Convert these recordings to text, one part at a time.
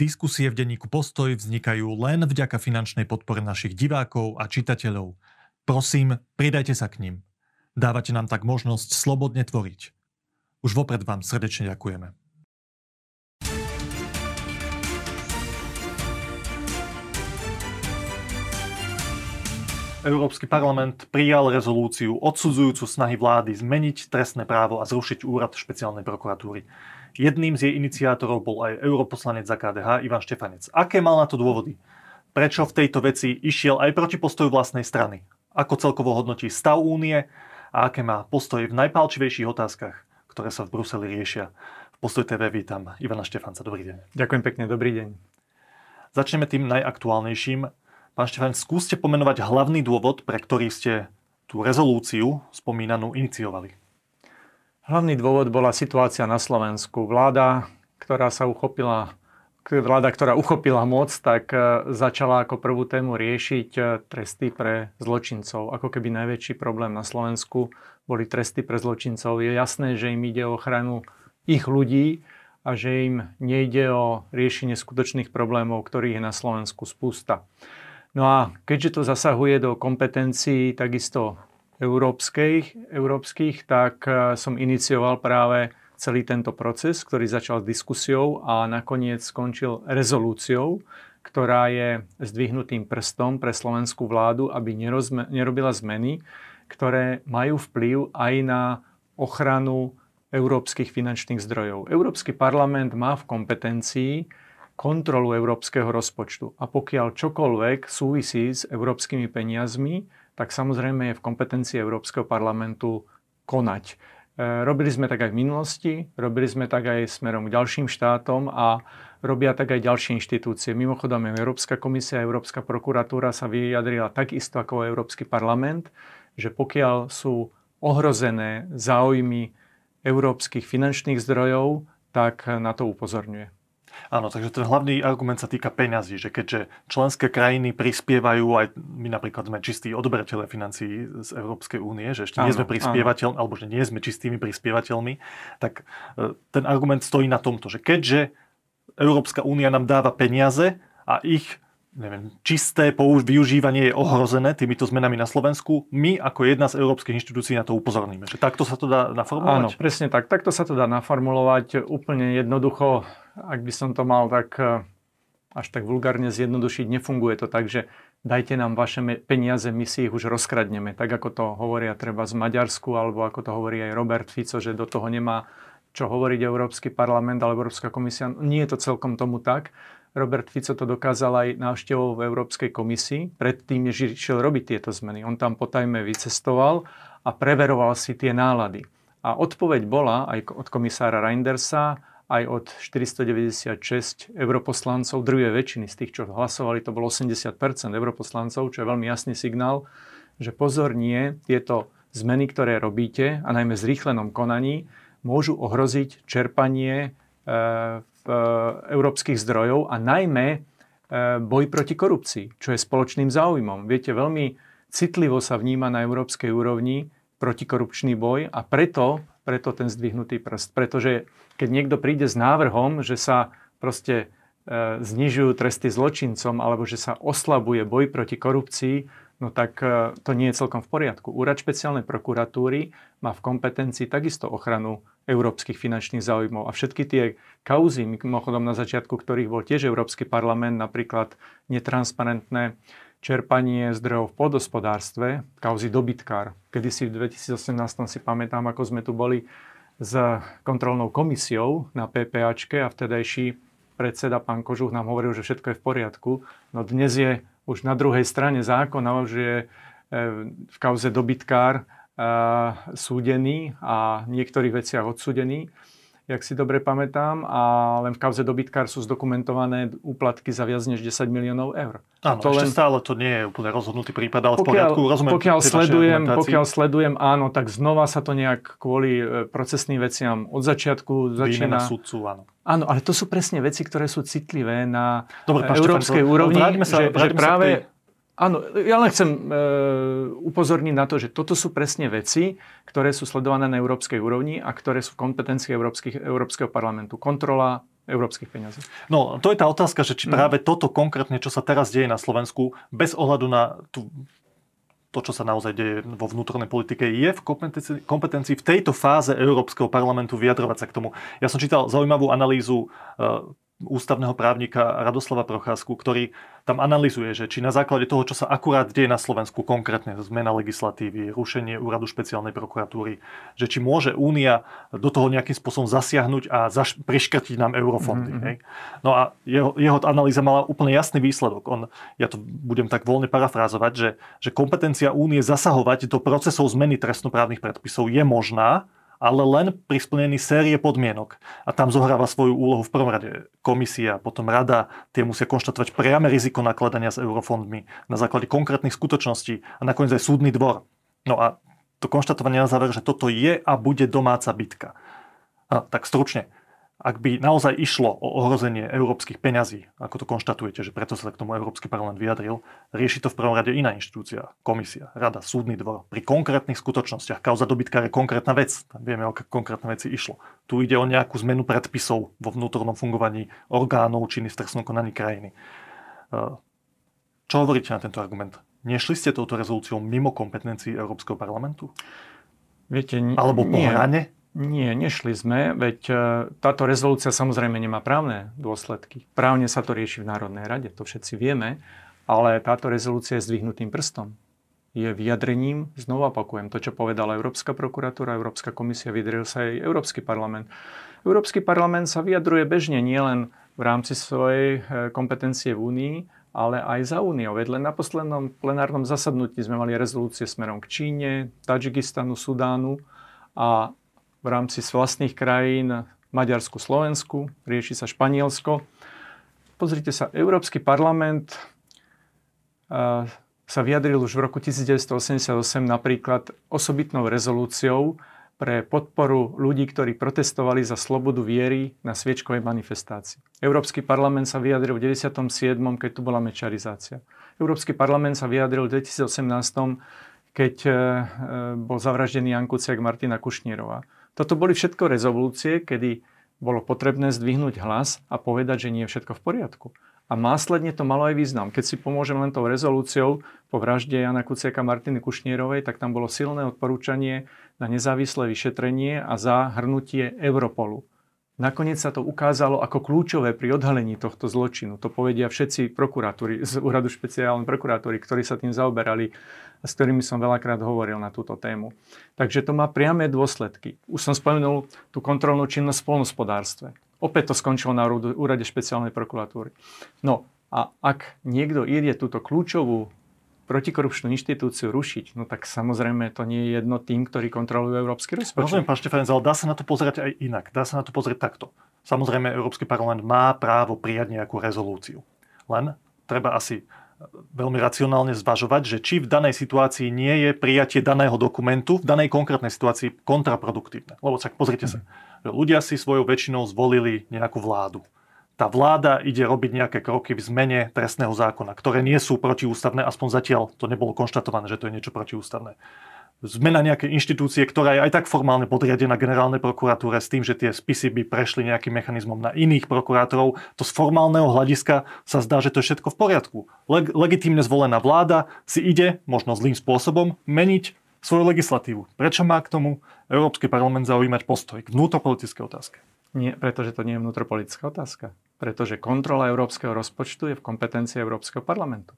Diskusie v denníku Postoj vznikajú len vďaka finančnej podpore našich divákov a čitateľov. Prosím, pridajte sa k nim. Dávate nám tak možnosť slobodne tvoriť. Už vopred vám srdečne ďakujeme. Európsky parlament prijal rezolúciu odsudzujúcu snahy vlády zmeniť trestné právo a zrušiť úrad špeciálnej prokuratúry. Jedným z jej iniciátorov bol aj europoslanec za KDH Ivan Štefanec. Aké mal na to dôvody? Prečo v tejto veci išiel aj proti postoju vlastnej strany? Ako celkovo hodnotí stav únie a aké má postoje v najpálčivejších otázkach, ktoré sa v Bruseli riešia? V Postoj TV vítam Ivana Štefanca. Dobrý deň. Ďakujem pekne, dobrý deň. Začneme tým najaktuálnejším. Pán Štefanec, skúste pomenovať hlavný dôvod, pre ktorý ste tú rezolúciu spomínanú iniciovali. Hlavný dôvod bola situácia na Slovensku. Vláda, ktorá uchopila moc, tak začala ako prvú tému riešiť tresty pre zločincov. Ako keby najväčší problém na Slovensku boli tresty pre zločincov. Je jasné, že im ide o ochranu ich ľudí a že im nejde o riešenie skutočných problémov, ktorých je na Slovensku spústa. No a keďže to zasahuje do kompetencií takisto európskych, tak som inicioval práve celý tento proces, ktorý začal s diskusiou a nakoniec skončil rezolúciou, ktorá je zdvihnutým prstom pre slovenskú vládu, aby nerobila zmeny, ktoré majú vplyv aj na ochranu európskych finančných zdrojov. Európsky parlament má v kompetencii kontrolu európskeho rozpočtu. A pokiaľ čokoľvek súvisí s európskymi peniazmi, tak samozrejme je v kompetencii Európskeho parlamentu konať. Robili sme tak aj v minulosti, robili sme tak aj smerom k ďalším štátom a robia tak aj ďalšie inštitúcie. Mimochodom, Európska komisia a Európska prokuratúra sa vyjadrila takisto ako Európsky parlament, že pokiaľ sú ohrozené záujmy európskych finančných zdrojov, tak na to upozorňuje. Áno, takže ten hlavný argument sa týka peňazí, že keďže členské krajiny prispievajú, aj my napríklad sme čistí odberateľe financií z Európskej únie, že ešte nie sme prispievateľmi, alebo že nie sme čistými prispievateľmi, tak ten argument stojí na tomto, že keďže Európska únia nám dáva peniaze a ich čisté využívanie je ohrozené týmito zmenami na Slovensku, my ako jedna z európskych inštitúcií na to upozorníme. Že takto sa to dá naformulovať? Áno, presne tak. Takto sa to dá naformulovať úplne jednoducho. Ak by som to mal tak až tak vulgárne zjednodušiť, nefunguje to tak, že dajte nám vaše peniaze, my si ich už rozkradneme. Tak ako to hovoria treba z Maďarsku, alebo ako to hovorí aj Robert Fico, že do toho nemá čo hovoriť Európsky parlament alebo Európska komisia. Nie je to celkom tomu tak. Robert Fico to dokázal aj návštevou v Európskej komisii, predtým, než išiel robiť tieto zmeny. On tam potajme vycestoval a preveroval si tie nálady. A odpoveď bola aj od komisára Reindersa, aj od 496 europoslancov, druhej väčšiny z tých, čo hlasovali, to bolo 80% europoslancov, čo je veľmi jasný signál, že pozor, nie, tieto zmeny, ktoré robíte, a najmä v zrýchlenom konaní, môžu ohroziť čerpanie európskych zdrojov a najmä boj proti korupcii, čo je spoločným záujmom. Viete, veľmi citlivo sa vníma na európskej úrovni protikorupčný boj a preto ten zdvihnutý prst. Pretože keď niekto príde s návrhom, že sa proste znižujú tresty zločincom alebo že sa oslabuje boj proti korupcii, no tak to nie je celkom v poriadku. Úrad špeciálnej prokuratúry má v kompetencii takisto ochranu európskych finančných záujmov. A všetky tie kauzy, mimochodom na začiatku ktorých bol tiež Európsky parlament, napríklad netransparentné čerpanie zdrojov v podhospodárstve, kauzy dobytkár. Kedysi v 2018 si pamätám, ako sme tu boli s kontrolnou komisiou na PPAčke a vtedajší predseda pán Kožuch nám hovoril, že všetko je v poriadku. No dnes je už na druhej strane zákona, že je v kauze dobytkár súdený a v niektorých veciach odsúdený, jak si dobre pamätám, a len v kauze dobytkár sú zdokumentované úplatky za viac než 10 miliónov eur. Áno, to ešte len stále to nie je úplne rozhodnutý prípad, ale v poriadku, rozumiem. Pokiaľ sledujem, áno, tak znova sa to nejak kvôli procesným veciam od začiatku začína. Výmena sudcu, áno. Áno, ale to sú presne veci, ktoré sú citlivé na európskej úrovni. Áno, ja len chcem upozorniť na to, že toto sú presne veci, ktoré sú sledované na európskej úrovni a ktoré sú v kompetencii Európskeho parlamentu. Kontrola európskych peniazí. No, to je tá otázka, že či práve toto konkrétne, čo sa teraz deje na Slovensku, bez ohľadu na to, čo sa naozaj deje vo vnútornej politike, je v kompetencii v tejto fáze Európskeho parlamentu vyjadrovať sa k tomu. Ja som čítal zaujímavú analýzu ústavného právnika Radoslava Procházku, ktorý tam analyzuje, že či na základe toho, čo sa akurát deje na Slovensku, konkrétne zmena legislatívy, rušenie úradu špeciálnej prokuratúry, že či môže Únia do toho nejakým spôsobom zasiahnuť a priškrtiť nám eurofondy. Hej? No a jeho analýza mala úplne jasný výsledok. Ja to budem tak voľne parafrázovať, že kompetencia Únie zasahovať do procesov zmeny trestnoprávnych predpisov je možná, ale len pri splnení série podmienok. A tam zohráva svoju úlohu v prvom rade komisia, potom rada, tie musia konštatovať priame riziko nakladania s eurofondmi na základe konkrétnych skutočností a nakoniec aj súdny dvor. No a to konštatovanie na záver, že toto je a bude domáca bitka. A tak stručne, ak by naozaj išlo o ohrozenie európskych peňazí, ako to konštatujete, že preto sa k tomu Európsky parlament vyjadril, rieši to v prvom rade iná inštitúcia, komisia, rada, súdny dvor, pri konkrétnych skutočnostiach. Kauza dobytka je konkrétna vec. Vieme, o aké konkrétne veci išlo. Tu ide o nejakú zmenu predpisov vo vnútornom fungovaní orgánov činných v trestnom konaní krajiny. Čo hovoríte na tento argument? Nešli ste touto rezolúciou mimo kompetencií Európskeho parlamentu? Viete, alebo po hrane? Nie, nešli sme, veď táto rezolúcia samozrejme nemá právne dôsledky. Právne sa to rieši v Národnej rade, to všetci vieme, ale táto rezolúcia je zdvihnutým prstom. Je vyjadrením, znova opakujem, to, čo povedala Európska prokuratúra, Európska komisia, vyjadril sa aj Európsky parlament. Európsky parlament sa vyjadruje bežne, nielen v rámci svojej kompetencie v Únii, ale aj za Úniou. Veď len na poslednom plenárnom zasadnutí sme mali rezolúcie smerom k Číne, Tadžikistanu, Sudánu a v rámci vlastných krajín Maďarsku, Slovensku, rieši sa Španielsko. Pozrite sa, Európsky parlament sa vyjadril už v roku 1988 napríklad osobitnou rezolúciou pre podporu ľudí, ktorí protestovali za slobodu viery na sviečkovej manifestácii. Európsky parlament sa vyjadril v 97., keď tu bola mečarizácia. Európsky parlament sa vyjadril v 2018., keď bol zavraždený Jan Kuciak, Martina Kušnírová. Toto boli všetko rezolúcie, kedy bolo potrebné zdvihnúť hlas a povedať, že nie je všetko v poriadku. A následne to malo aj význam. Keď si pomôžem len tou rezolúciou po vražde Jana Kuciaka, Martiny Kušnírovej, tak tam bolo silné odporúčanie na nezávislé vyšetrenie a zahrnutie Europolu. Nakoniec sa to ukázalo ako kľúčové pri odhalení tohto zločinu. To povedia všetci prokurátori z úradu špeciálnej prokuratúry, ktorí sa tým zaoberali a s ktorými som veľakrát hovoril na túto tému. Takže to má priame dôsledky. Už som spomenul tú kontrolnú činnosť v poľnohospodárstve. Opäť to skončilo na úrade špeciálnej prokuratúry. No a ak niekto ide túto kľúčovú protikorupčnú inštitúciu rušiť, no tak samozrejme to nie je jedno tým, ktorí kontrolujú európsky rozpočet. Rozumiem, pán Štefanec, ale dá sa na to pozerať aj inak. Dá sa na to pozrieť takto. Samozrejme, Európsky parlament má právo prijať nejakú rezolúciu. Len treba asi veľmi racionálne zvažovať, že či v danej situácii nie je prijatie daného dokumentu v danej konkrétnej situácii kontraproduktívne. Lebo tak pozrite sa, že ľudia si svojou väčšinou zvolili nejakú vládu. Tá vláda ide robiť nejaké kroky v zmene trestného zákona, ktoré nie sú protiústavné, aspoň zatiaľ to nebolo konštatované, že to je niečo protiústavné. Zmena nejakej inštitúcie, ktorá je aj tak formálne podriadená generálnej prokuratúre s tým, že tie spisy by prešli nejakým mechanizmom na iných prokurátorov, to z formálneho hľadiska sa zdá, že to je všetko v poriadku. Legitímne zvolená vláda si ide, možno zlým spôsobom, meniť svoju legislatívu. Prečo má k tomu Európsky parlament zaujímať postoj k vnútropolitickej otázke? Nie, pretože to nie je vnútropolitická otázka. Pretože kontrola európskeho rozpočtu je v kompetencii Európskeho parlamentu.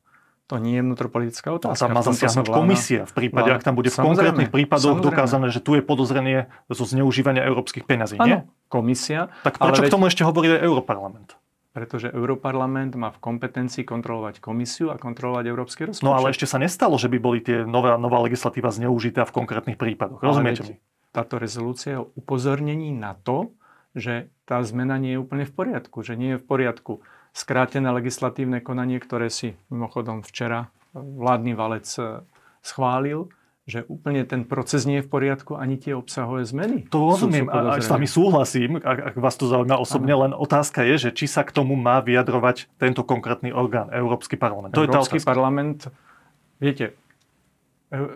To nie je vnútropolitická otázka. Tam má zasiahnuť komisia v prípade, ak tam bude v konkrétnych prípadoch dokázané, že tu je podozrenie zo zneužívania európskych peňazí. Áno, komisia. Tak prečo k tomu ešte hovorí aj Európarlament? Pretože Európarlament má v kompetencii kontrolovať komisiu a kontrolovať európsky rozpočet. No ale ešte sa nestalo, že by boli tie nová legislatíva zneužitá v konkrétnych prípadoch. Rozumiete mi? Táto rezolúcia je o upozornení na to, že tá zmena nie je úplne v poriadku, že nie je v poriadku skrátené legislatívne konanie, ktoré si mimochodom včera vládny valec schválil, že úplne ten proces nie je v poriadku, ani tie obsahové zmeny. To rozumiem a s vami súhlasím, ak vás to zaujíma osobne, len otázka je, že či sa k tomu má vyjadrovať tento konkrétny orgán, Európsky parlament. Európsky parlament, viete,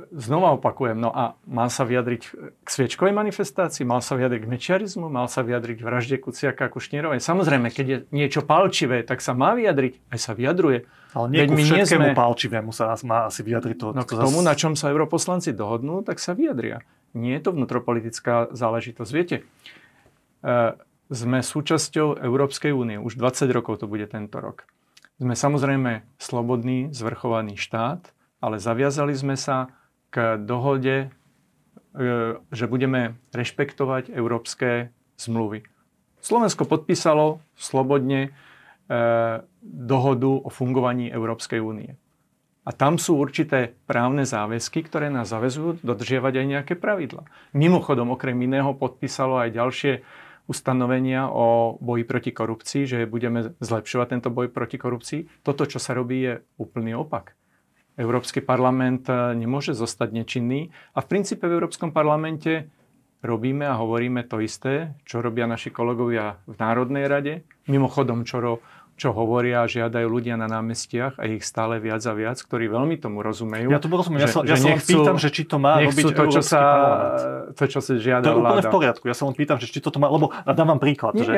Znova opakujem, no a mal sa vyjadriť k sviečkovej manifestácii, mal sa vyjadriť k mečiarizmu, mal sa vyjadriť k vražde Kuciaka a Kušnírovej. Samozrejme, keď je niečo palčivé, tak sa má vyjadriť, aj sa vyjadruje. Ale nie ku všetkému palčivému sa má asi vyjadriť to. No to k tomu, na čom sa europoslanci dohodnú, tak sa vyjadria. Nie je to vnútropolitická záležitosť. Viete, sme súčasťou Európskej únie, už 20 rokov to bude tento rok. Sme samozrejme slobodný, zvrchovaný štát, ale zaviazali sme sa k dohode, že budeme rešpektovať európske zmluvy. Slovensko podpísalo slobodne dohodu o fungovaní Európskej únie. A tam sú určité právne záväzky, ktoré nás zaväzujú dodržiavať aj nejaké pravidlá. Mimochodom, okrem iného, podpísalo aj ďalšie ustanovenia o boji proti korupcii, že budeme zlepšovať tento boj proti korupcii. Toto, čo sa robí, je úplný opak. Európsky parlament nemôže zostať nečinný a v princípe v Európskom parlamente robíme a hovoríme to isté, čo robia naši kolegovia v Národnej rade. Mimochodom, čo hovoria a žiadajú ľudia na námestiach a ich stále viac a viac, ktorí veľmi tomu rozumejú. Ja to rozumiem, ja sa len pýtam, že či to má robiť Európsky parlament. To, čo sa žiada vláda. To je úplne v poriadku, ja sa len pýtam, že či toto má, lebo dám vám príklad, že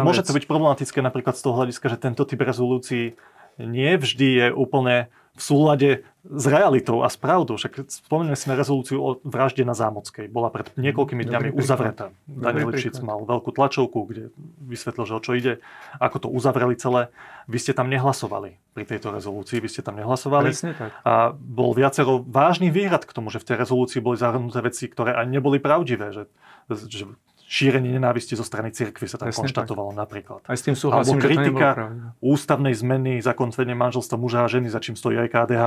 môže to byť problematické napríklad z toho hľadiska, že tento typ rezolúcií nie vždy je úplne v súlade s realitou a s pravdou. Však spomeneme si na rezolúciu o vražde na Zámockej. Bola pred niekoľkými dňami uzavretá. Daniel Lipšic mal veľkú tlačovku, kde vysvetlil, že o čo ide, ako to uzavreli celé. Vy ste tam nehlasovali pri tejto rezolúcii. Presne tak. A bol viacero vážnych výhrad k tomu, že v tej rezolúcii boli zahrnuté veci, ktoré ani neboli pravdivé. Že šírenie nenávisti zo strany cirkvi sa tam konštatovalo napríklad. Aj s tým súhlasím, alebo kritika ústavnej zmeny zakotvenie manželstva muža a ženy, za čím stojí aj KDH.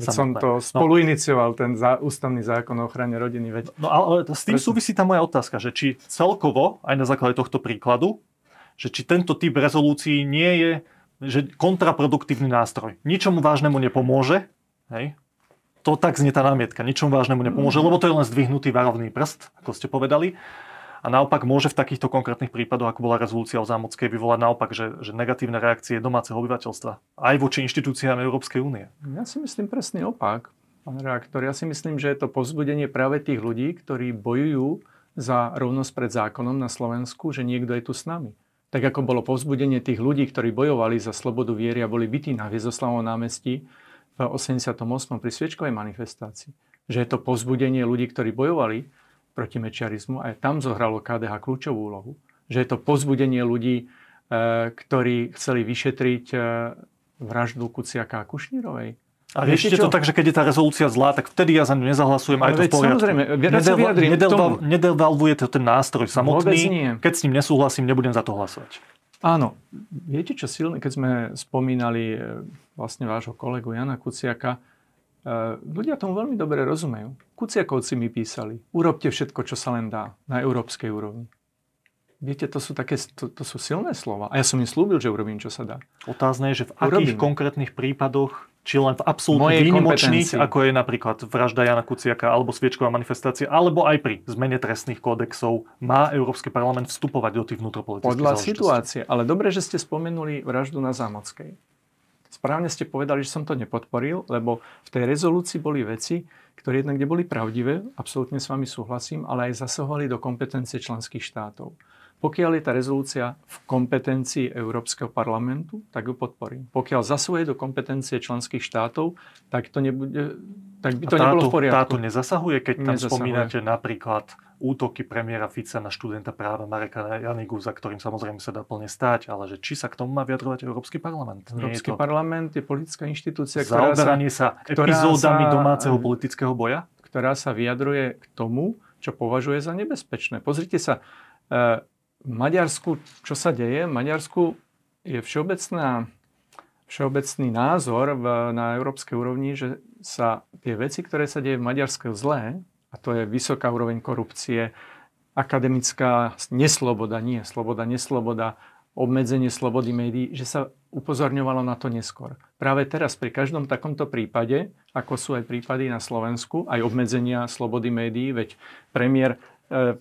Som to spoluinicioval, ten ústavný zákon o ochrane rodiny. No ale s tým súvisí tá moja otázka, že či celkovo, aj na základe tohto príkladu, že či tento typ rezolúcií nie je kontraproduktívny nástroj. Ničomu vážnemu nepomôže, hej? To tak znie tá námietka. Ničomu vážnemu nepomôže, lebo to je len zdvihnutý varovný prst, ako ste povedali. A naopak môže v takýchto konkrétnych prípadoch, ako bola rezolúcia o Zámockej, vyvolať naopak, že negatívne reakcie domáceho obyvateľstva aj voči inštitúciám Európskej únie. Ja si myslím presný opak, pán reaktor. Ja si myslím, že je to povzbudenie práve tých ľudí, ktorí bojujú za rovnosť pred zákonom na Slovensku, že niekto je tu s nami. Tak ako bolo povzbudenie tých ľudí, ktorí bojovali za slobodu viery a boli bití na Hviezdoslavnom námestí v 88. pri sviečkovej manifestácii. Že je to povzbudenie ľudí, ktorí bojovali proti mečiarizmu, aj tam zohralo KDH kľúčovú úlohu, že je to povzbudenie ľudí, ktorí chceli vyšetriť vraždu Kuciaka a Kušnírovej. A riešite to tak, že keď je tá rezolúcia zlá, tak vtedy ja za ňu nezahlasujem, aj to v poriadku. Samozrejme, nedevalvuje to ten nástroj samotný, keď s ním nesúhlasím, nebudem za to hlasovať. Áno, viete čo silné, keď sme spomínali vlastne vášho kolegu Jana Kuciaka, ľudia tomu veľmi dobre rozumejú. Kuciakovci mi písali, urobte všetko, čo sa len dá na európskej úrovni. Viete, to sú silné slova. A ja som im slúbil, že urobím, čo sa dá. Otázne je, že v akých konkrétnych prípadoch, či len v absolútne výnimočných, ako je napríklad vražda Jana Kuciaka alebo sviečková manifestácia, alebo aj pri zmene trestných kódexov, má Európsky parlament vstupovať do tých vnútropolitických záležitostí. Podľa situácie. Ale dobre, že ste spomenuli vraždu na Zámockej. Správne ste povedali, že som to nepodporil, lebo v tej rezolúcii boli veci, ktoré jednak neboli pravdivé, absolútne s vami súhlasím, ale aj zasahovali do kompetencie členských štátov. Pokiaľ je tá rezolúcia v kompetencii Európskeho parlamentu, tak ju podporím. Pokiaľ zasahuje do kompetencie členských štátov, tak to nebude, tak by to nebolo v poriadku. Táto nezasahuje, keď tam spomínate napríklad útoky premiéra Fica na študenta práva Mareka Janigu, za ktorým samozrejme sa dá plne stáť, ale že či sa k tomu má vyjadrovať Európsky parlament? Európsky parlament je politická inštitúcia, ktorá zaoberá sa epizódami domáceho politického boja? Ktorá sa vyjadruje k tomu, čo považuje za nebezpečné. Pozrite sa, v Maďarsku, čo sa deje? V Maďarsku je všeobecný názor na európskej úrovni, že sa tie veci, ktoré sa deje v Maďarsku zlé, a to je vysoká úroveň korupcie, akademická nesloboda, nesloboda, obmedzenie slobody médií, že sa upozorňovalo na to neskôr. Práve teraz pri každom takomto prípade, ako sú aj prípady na Slovensku, aj obmedzenia slobody médií, veď premiér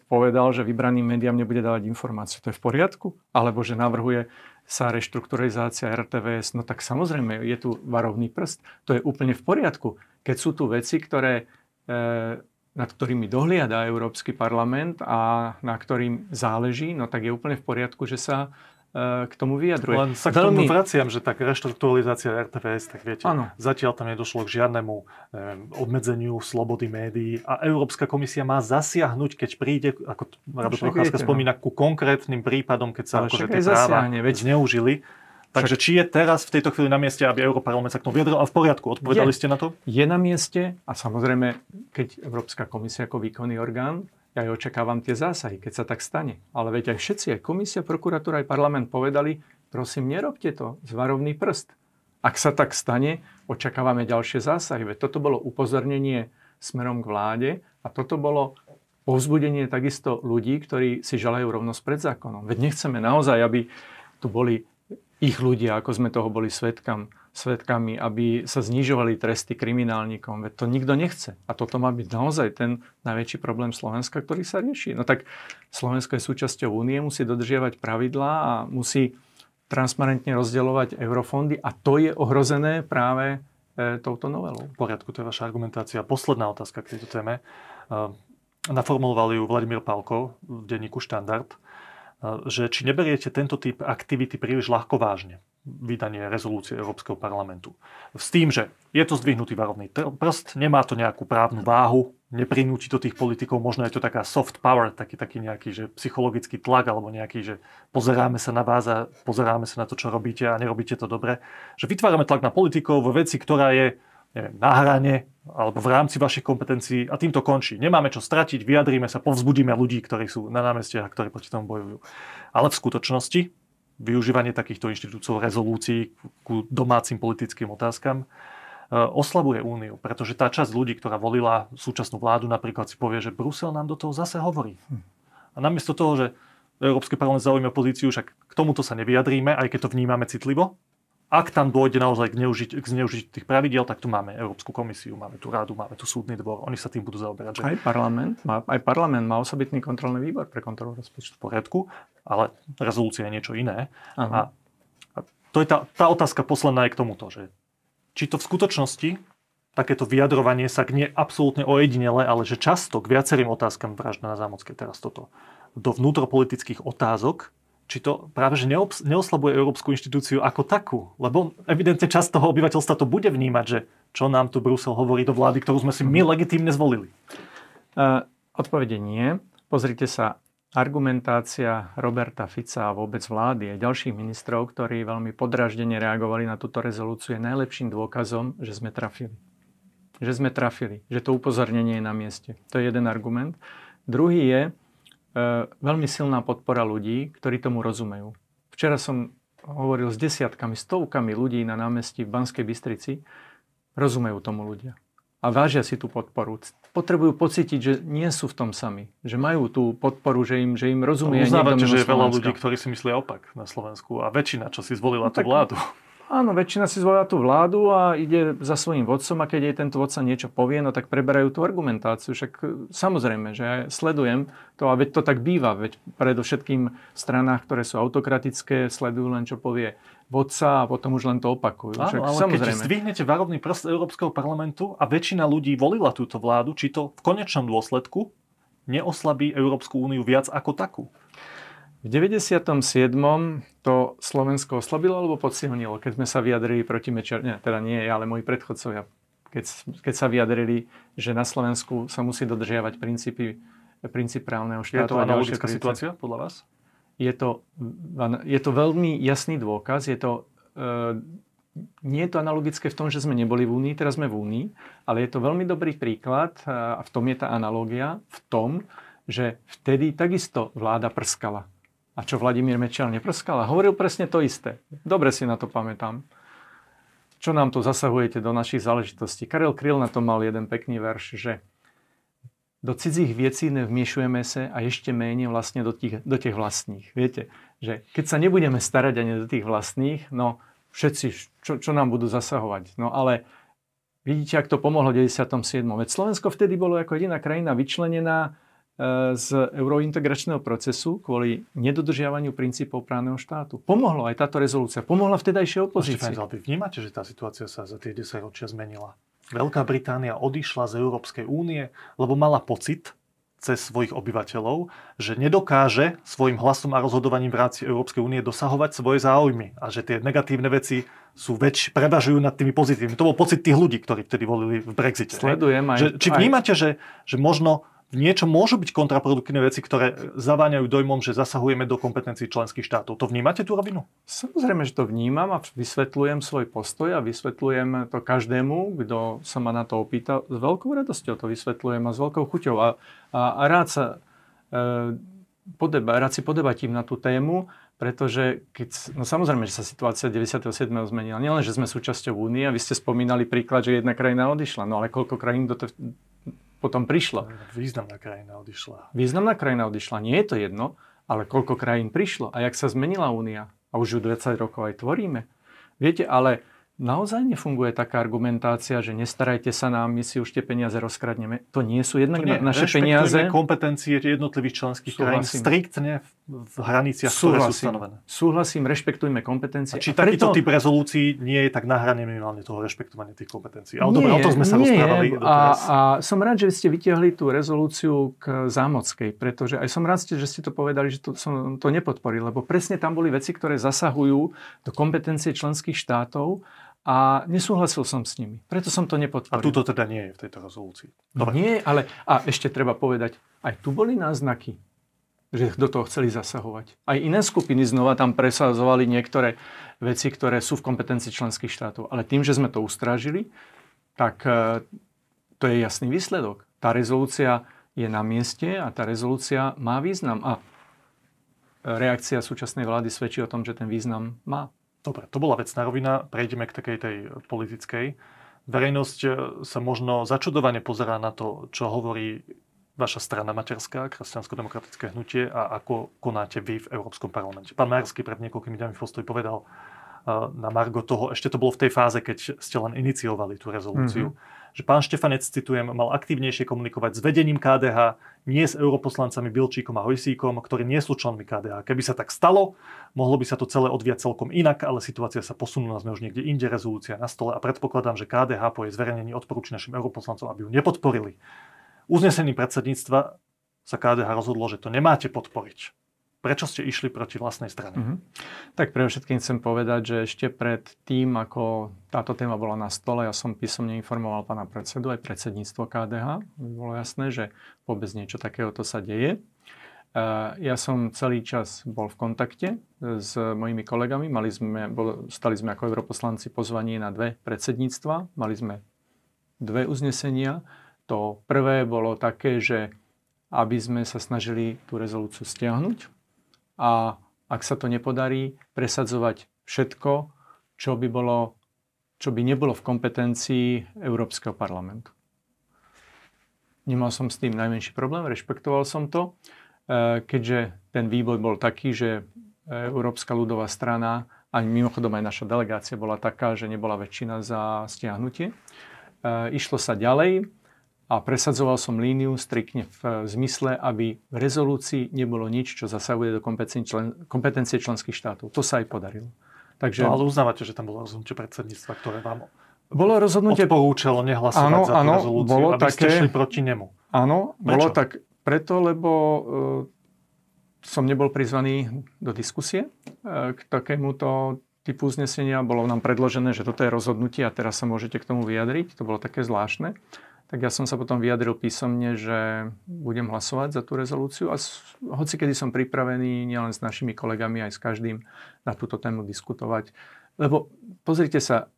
povedal, že vybraným médiám nebude dávať informácie. To je v poriadku? Alebo že navrhuje sa reštrukturalizácia RTVS, no tak samozrejme, je tu varovný prst. To je úplne v poriadku. Keď sú tu veci, ktoré, nad ktorými dohliada Európsky parlament a na ktorým záleží, no tak je úplne v poriadku, že sa k tomu vyjadruje. Len sa k tomu vraciam, že tak reštrukturalizácia RTVS, tak viete, ano. Zatiaľ tam nedošlo k žiadnemu obmedzeniu slobody médií a Európska komisia má zasiahnuť, keď príde, ako Rado Procházka spomína, ku konkrétnym prípadom, keď sa akože tie práva zneužili. Takže či je teraz v tejto chvíli na mieste, aby Európarlament sa k tomu vyjadril? A v poriadku, odpovedali ste na to? Je na mieste a samozrejme, keď Európska komisia ako výkonný orgán, ja aj očakávam tie zásahy, keď sa tak stane. Ale veď aj všetci, aj komisia, prokuratúra, aj parlament povedali, prosím, nerobte to, zvarovný prst. Ak sa tak stane, očakávame ďalšie zásahy. Veď toto bolo upozornenie smerom k vláde a toto bolo povzbudenie takisto ľudí, ktorí si želajú rovnosť pred zákonom. Veď nechceme naozaj, aby tu boli ich ľudia, ako sme toho boli svedkami, aby sa znižovali tresty kriminálnikom. Veď to nikto nechce. A toto má byť naozaj ten najväčší problém Slovenska, ktorý sa rieši. No tak Slovensko je súčasťou únie, musí dodržiavať pravidlá a musí transparentne rozdeľovať eurofondy a to je ohrozené práve touto novelou. V poriadku, to je vaša argumentácia. Posledná otázka k tejto téme. Naformuloval ju Vladimír Pálko v denníku Štandard, že či neberiete tento typ aktivity príliš ľahko vážne, vydanie rezolúcie Európskeho parlamentu. S tým, že je to zdvihnutý varovný prst, nemá to nejakú právnu váhu, neprinúti to tých politikov, možno je to taká soft power, taký nejaký že psychologický tlak, alebo nejaký, že pozeráme sa na vás a pozeráme sa na to, čo robíte a nerobíte to dobre. Že vytvárame tlak na politikov vo veci, ktorá je na hrane alebo v rámci vašich kompetencií a týmto končí. Nemáme čo stratiť, vyjadríme sa, povzbudíme ľudí, ktorí sú na námestiach a ktorí proti tomu bojujú. Ale v skutočnosti využívanie takýchto inštitúcií, rezolúcií ku domácim politickým otázkam oslabuje úniu, pretože tá časť ľudí, ktorá volila súčasnú vládu, napríklad si povie, že Brusel nám do toho zase hovorí. A namiesto toho, že Európsky parlament zaujíma pozíciu, však k tomuto sa nevyjadríme, aj keď to vnímame citlivo. Ak tam dôjde naozaj k zneužitiu tých pravidiel, tak tu máme Európsku komisiu, máme tu radu, máme tu súdny dvor. Oni sa tým budú zaoberať. Že... Aj parlament má osobitný kontrolný výbor pre kontrolu rozpočtu. V poriadku, ale rezolúcia je niečo iné. A to je tá otázka posledná je k tomuto, že či to v skutočnosti takéto vyjadrovanie sa nie absolútne ojedinele, ale že často k viacerým otázkam vražda na Zámockej teraz toto, do vnútropolitických otázok, či to práve že neoslabuje Európsku inštitúciu ako takú. Lebo evidentne časť toho obyvateľstva to bude vnímať, že čo nám tu Brusel hovorí do vlády, ktorú sme si my legitímne zvolili. Odpovede nie. Pozrite sa, argumentácia Roberta Fica a vôbec vlády a ďalších ministrov, ktorí veľmi podráždene reagovali na túto rezolúciu, je najlepším dôkazom, že sme trafili. Že to upozornenie je na mieste. To je jeden argument. Druhý je, veľmi silná podpora ľudí, ktorí tomu rozumejú. Včera som hovoril s desiatkami, stovkami ľudí na námestí v Banskej Bystrici. Rozumejú tomu ľudia. A vážia si tú podporu. Potrebujú pocítiť, že nie sú v tom sami. Že majú tú podporu, že im rozumie. Uznávate, že je veľa ľudí, ktorí si myslia opak na Slovensku. A väčšina, čo si zvolila tú vládu. Áno, väčšina si zvolila tú vládu a ide za svojím vodcom a keď jej tento vodca niečo povie, no tak preberajú tú argumentáciu. Však samozrejme, že ja sledujem to a veď to tak býva. Veď predovšetkým v stranách, ktoré sú autokratické, sledujú len čo povie vodca a potom už len to opakujú. Áno, však, ale samozrejme. Keď zdvihnete varovný prst Európskeho parlamentu a väčšina ľudí volila túto vládu, či to v konečnom dôsledku neoslabí Európsku úniu viac ako takú? V 97. to Slovensko oslabilo alebo podsilnilo, keď sme sa vyjadrili proti Mečiarovi, teda nie ja, ale moji predchodcovia, keď sa vyjadrili, že na Slovensku sa musí dodržiavať princíp právneho štátu. Je to analogická situácia podľa vás? Je to veľmi jasný dôkaz. Nie je to analogické v tom, že sme neboli v Únii, teraz sme v Únii, ale je to veľmi dobrý príklad a v tom je tá analógia, v tom, že vtedy takisto vláda prskala. A čo Vladimír Mečiar neprskal a hovoril presne to isté. Dobre si na to pamätám. Čo nám tu zasahujete do našich záležitostí? Karel Kryl na to mal jeden pekný verš, že do cudzích vecí nevmiešujeme sa a ešte menej vlastne do tých vlastných. Viete, že keď sa nebudeme starať ani do tých vlastných, no všetci, čo nám budú zasahovať? No ale vidíte, ak to pomohlo v 97. Veď Slovensko vtedy bolo ako jediná krajina vyčlenená z eurointegračného procesu kvôli nedodržiavaniu princípov právneho štátu. Pomohlo aj táto rezolúcia, pomohla vtedajšej opozícii. Vy vnímate, že tá situácia sa za tie 10 ročia zmenila? Veľká Británia odišla z Európskej únie, lebo mala pocit cez svojich obyvateľov, že nedokáže svojim hlasom a rozhodovaním v rámci Európskej únie dosahovať svoje záujmy a že tie negatívne veci sú prevažujú nad tými pozitívnymi. To bol pocit tých ľudí, ktorí vtedy volili v Brexite. Sledujem aj, že, či vnímate, že možno niečo môžu byť kontraproduktívne veci, ktoré zaváňajú dojmom, že zasahujeme do kompetencií členských štátov. To vnímate tú rovinu? Samozrejme, že to vnímam a vysvetľujem svoj postoj a vysvetľujem to každému, kto sa ma na to opýta. S veľkou radosťou to vysvetľujem a s veľkou chuťou. A rád sa rád si podebatím na tú tému, pretože keď, samozrejme, že sa situácia 97. zmenila. Nielen, že sme súčasťou únie a vy ste spomínali príklad, že jedna krajina odišla. No ale koľko krajín potom prišlo. Významná krajina odišla. Významná krajina odišla. Nie je to jedno, ale koľko krajín prišlo a jak sa zmenila únia. A už ju 20 rokov aj tvoríme. Viete, ale naozaj nefunguje taká argumentácia, že nestarajte sa nám, my si už tie peniaze rozkradneme. To nie sú jednak naše peniaze. Kompetencie jednotlivých členských krajín striktne v hraniciach, ktoré sú stanovené. Súhlasím, rešpektujme kompetencie. A či takýto typ rezolúcií nie je tak na hrane minimálne toho rešpektovania tých kompetencií? Ale dobre, o tom sme sa rozprávali. A som rád, že ste vytiahli tú rezolúciu k Zámockej, pretože aj som rád, že ste to povedali, že som to nepodporil, lebo presne tam boli veci, ktoré zasahujú do kompetencie členských štátov a nesúhlasil som s nimi. Preto som to nepodporil. A tu to teda nie je v tejto rezolúcii. Dobre. Nie, ale a ešte treba povedať, aj tu boli náznaky, že do toho chceli zasahovať. Aj iné skupiny znova tam presadzovali niektoré veci, ktoré sú v kompetencii členských štátov. Ale tým, že sme to ustrážili, tak to je jasný výsledok. Tá rezolúcia je na mieste a tá rezolúcia má význam. A reakcia súčasnej vlády svedčí o tom, že ten význam má. Dobre, to bola vecná rovina. Prejdeme k takej tej politickej. Verejnosť sa možno začudovane pozerá na to, čo hovorí vaša strana materská, Kresťansko-demokratické hnutie a ako konáte vy v Európskom parlamente. Pán Majerský pred niekoľkými dňami v Postoji povedal na margo toho, ešte to bolo v tej fáze, keď ste len iniciovali tú rezolúciu, že pán Štefanec, citujem, mal aktívnejšie komunikovať s vedením KDH, nie s europoslancami Bilčíkom a Hojsíkom, ktorí nie sú členmi KDH. Keby sa tak stalo, mohlo by sa to celé odviať celkom inak, ale situácia sa posunula, sme už niekde inde, rezolúcia na stole a predpokladám, že KDH po jej zverejnení odporúči našim europoslancom, aby ju nepodporili. Uznesením predsedníctva sa KDH rozhodlo, že to nemáte podporiť. Prečo ste išli proti vlastnej strane? Tak pre všetkým chcem povedať, že ešte pred tým, ako táto téma bola na stole, ja som písomne informoval pána predsedu, aj predsedníctvo KDH. Bolo jasné, že vôbec niečo takéhoto sa deje. Ja som celý čas bol v kontakte s mojimi kolegami. Stali sme ako europoslanci pozvanie na dve predsedníctva. Mali sme dve uznesenia. To prvé bolo také, že aby sme sa snažili tú rezolúciu stiahnuť a ak sa to nepodarí, presadzovať všetko, čo by nebolo v kompetencii Európskeho parlamentu. Nemal som s tým najmenší problém, rešpektoval som to, keďže ten výboj bol taký, že Európska ľudová strana, a mimochodom aj naša delegácia bola taká, že nebola väčšina za stiahnutie. Išlo sa ďalej. A presadzoval som líniu striktne v zmysle, aby v rezolúcii nebolo nič, čo zasahuje do kompetencie členských štátov. To sa aj podarilo. Takže... No, ale uznávate, že tam bolo rozhodnutie predsedníctva, ktoré vám odporúčalo nehlasovať za tú rezolúciu, aby ste šli proti nemu. Áno, bolo tak preto, lebo som nebol prizvaný do diskusie k takémuto typu uznesenia. Bolo nám predložené, že toto je rozhodnutie a teraz sa môžete k tomu vyjadriť. To bolo také zvláštne. Tak ja som sa potom vyjadril písomne, že budem hlasovať za tú rezolúciu a hocikedy som pripravený nielen s našimi kolegami, aj s každým na túto tému diskutovať. Lebo pozrite sa,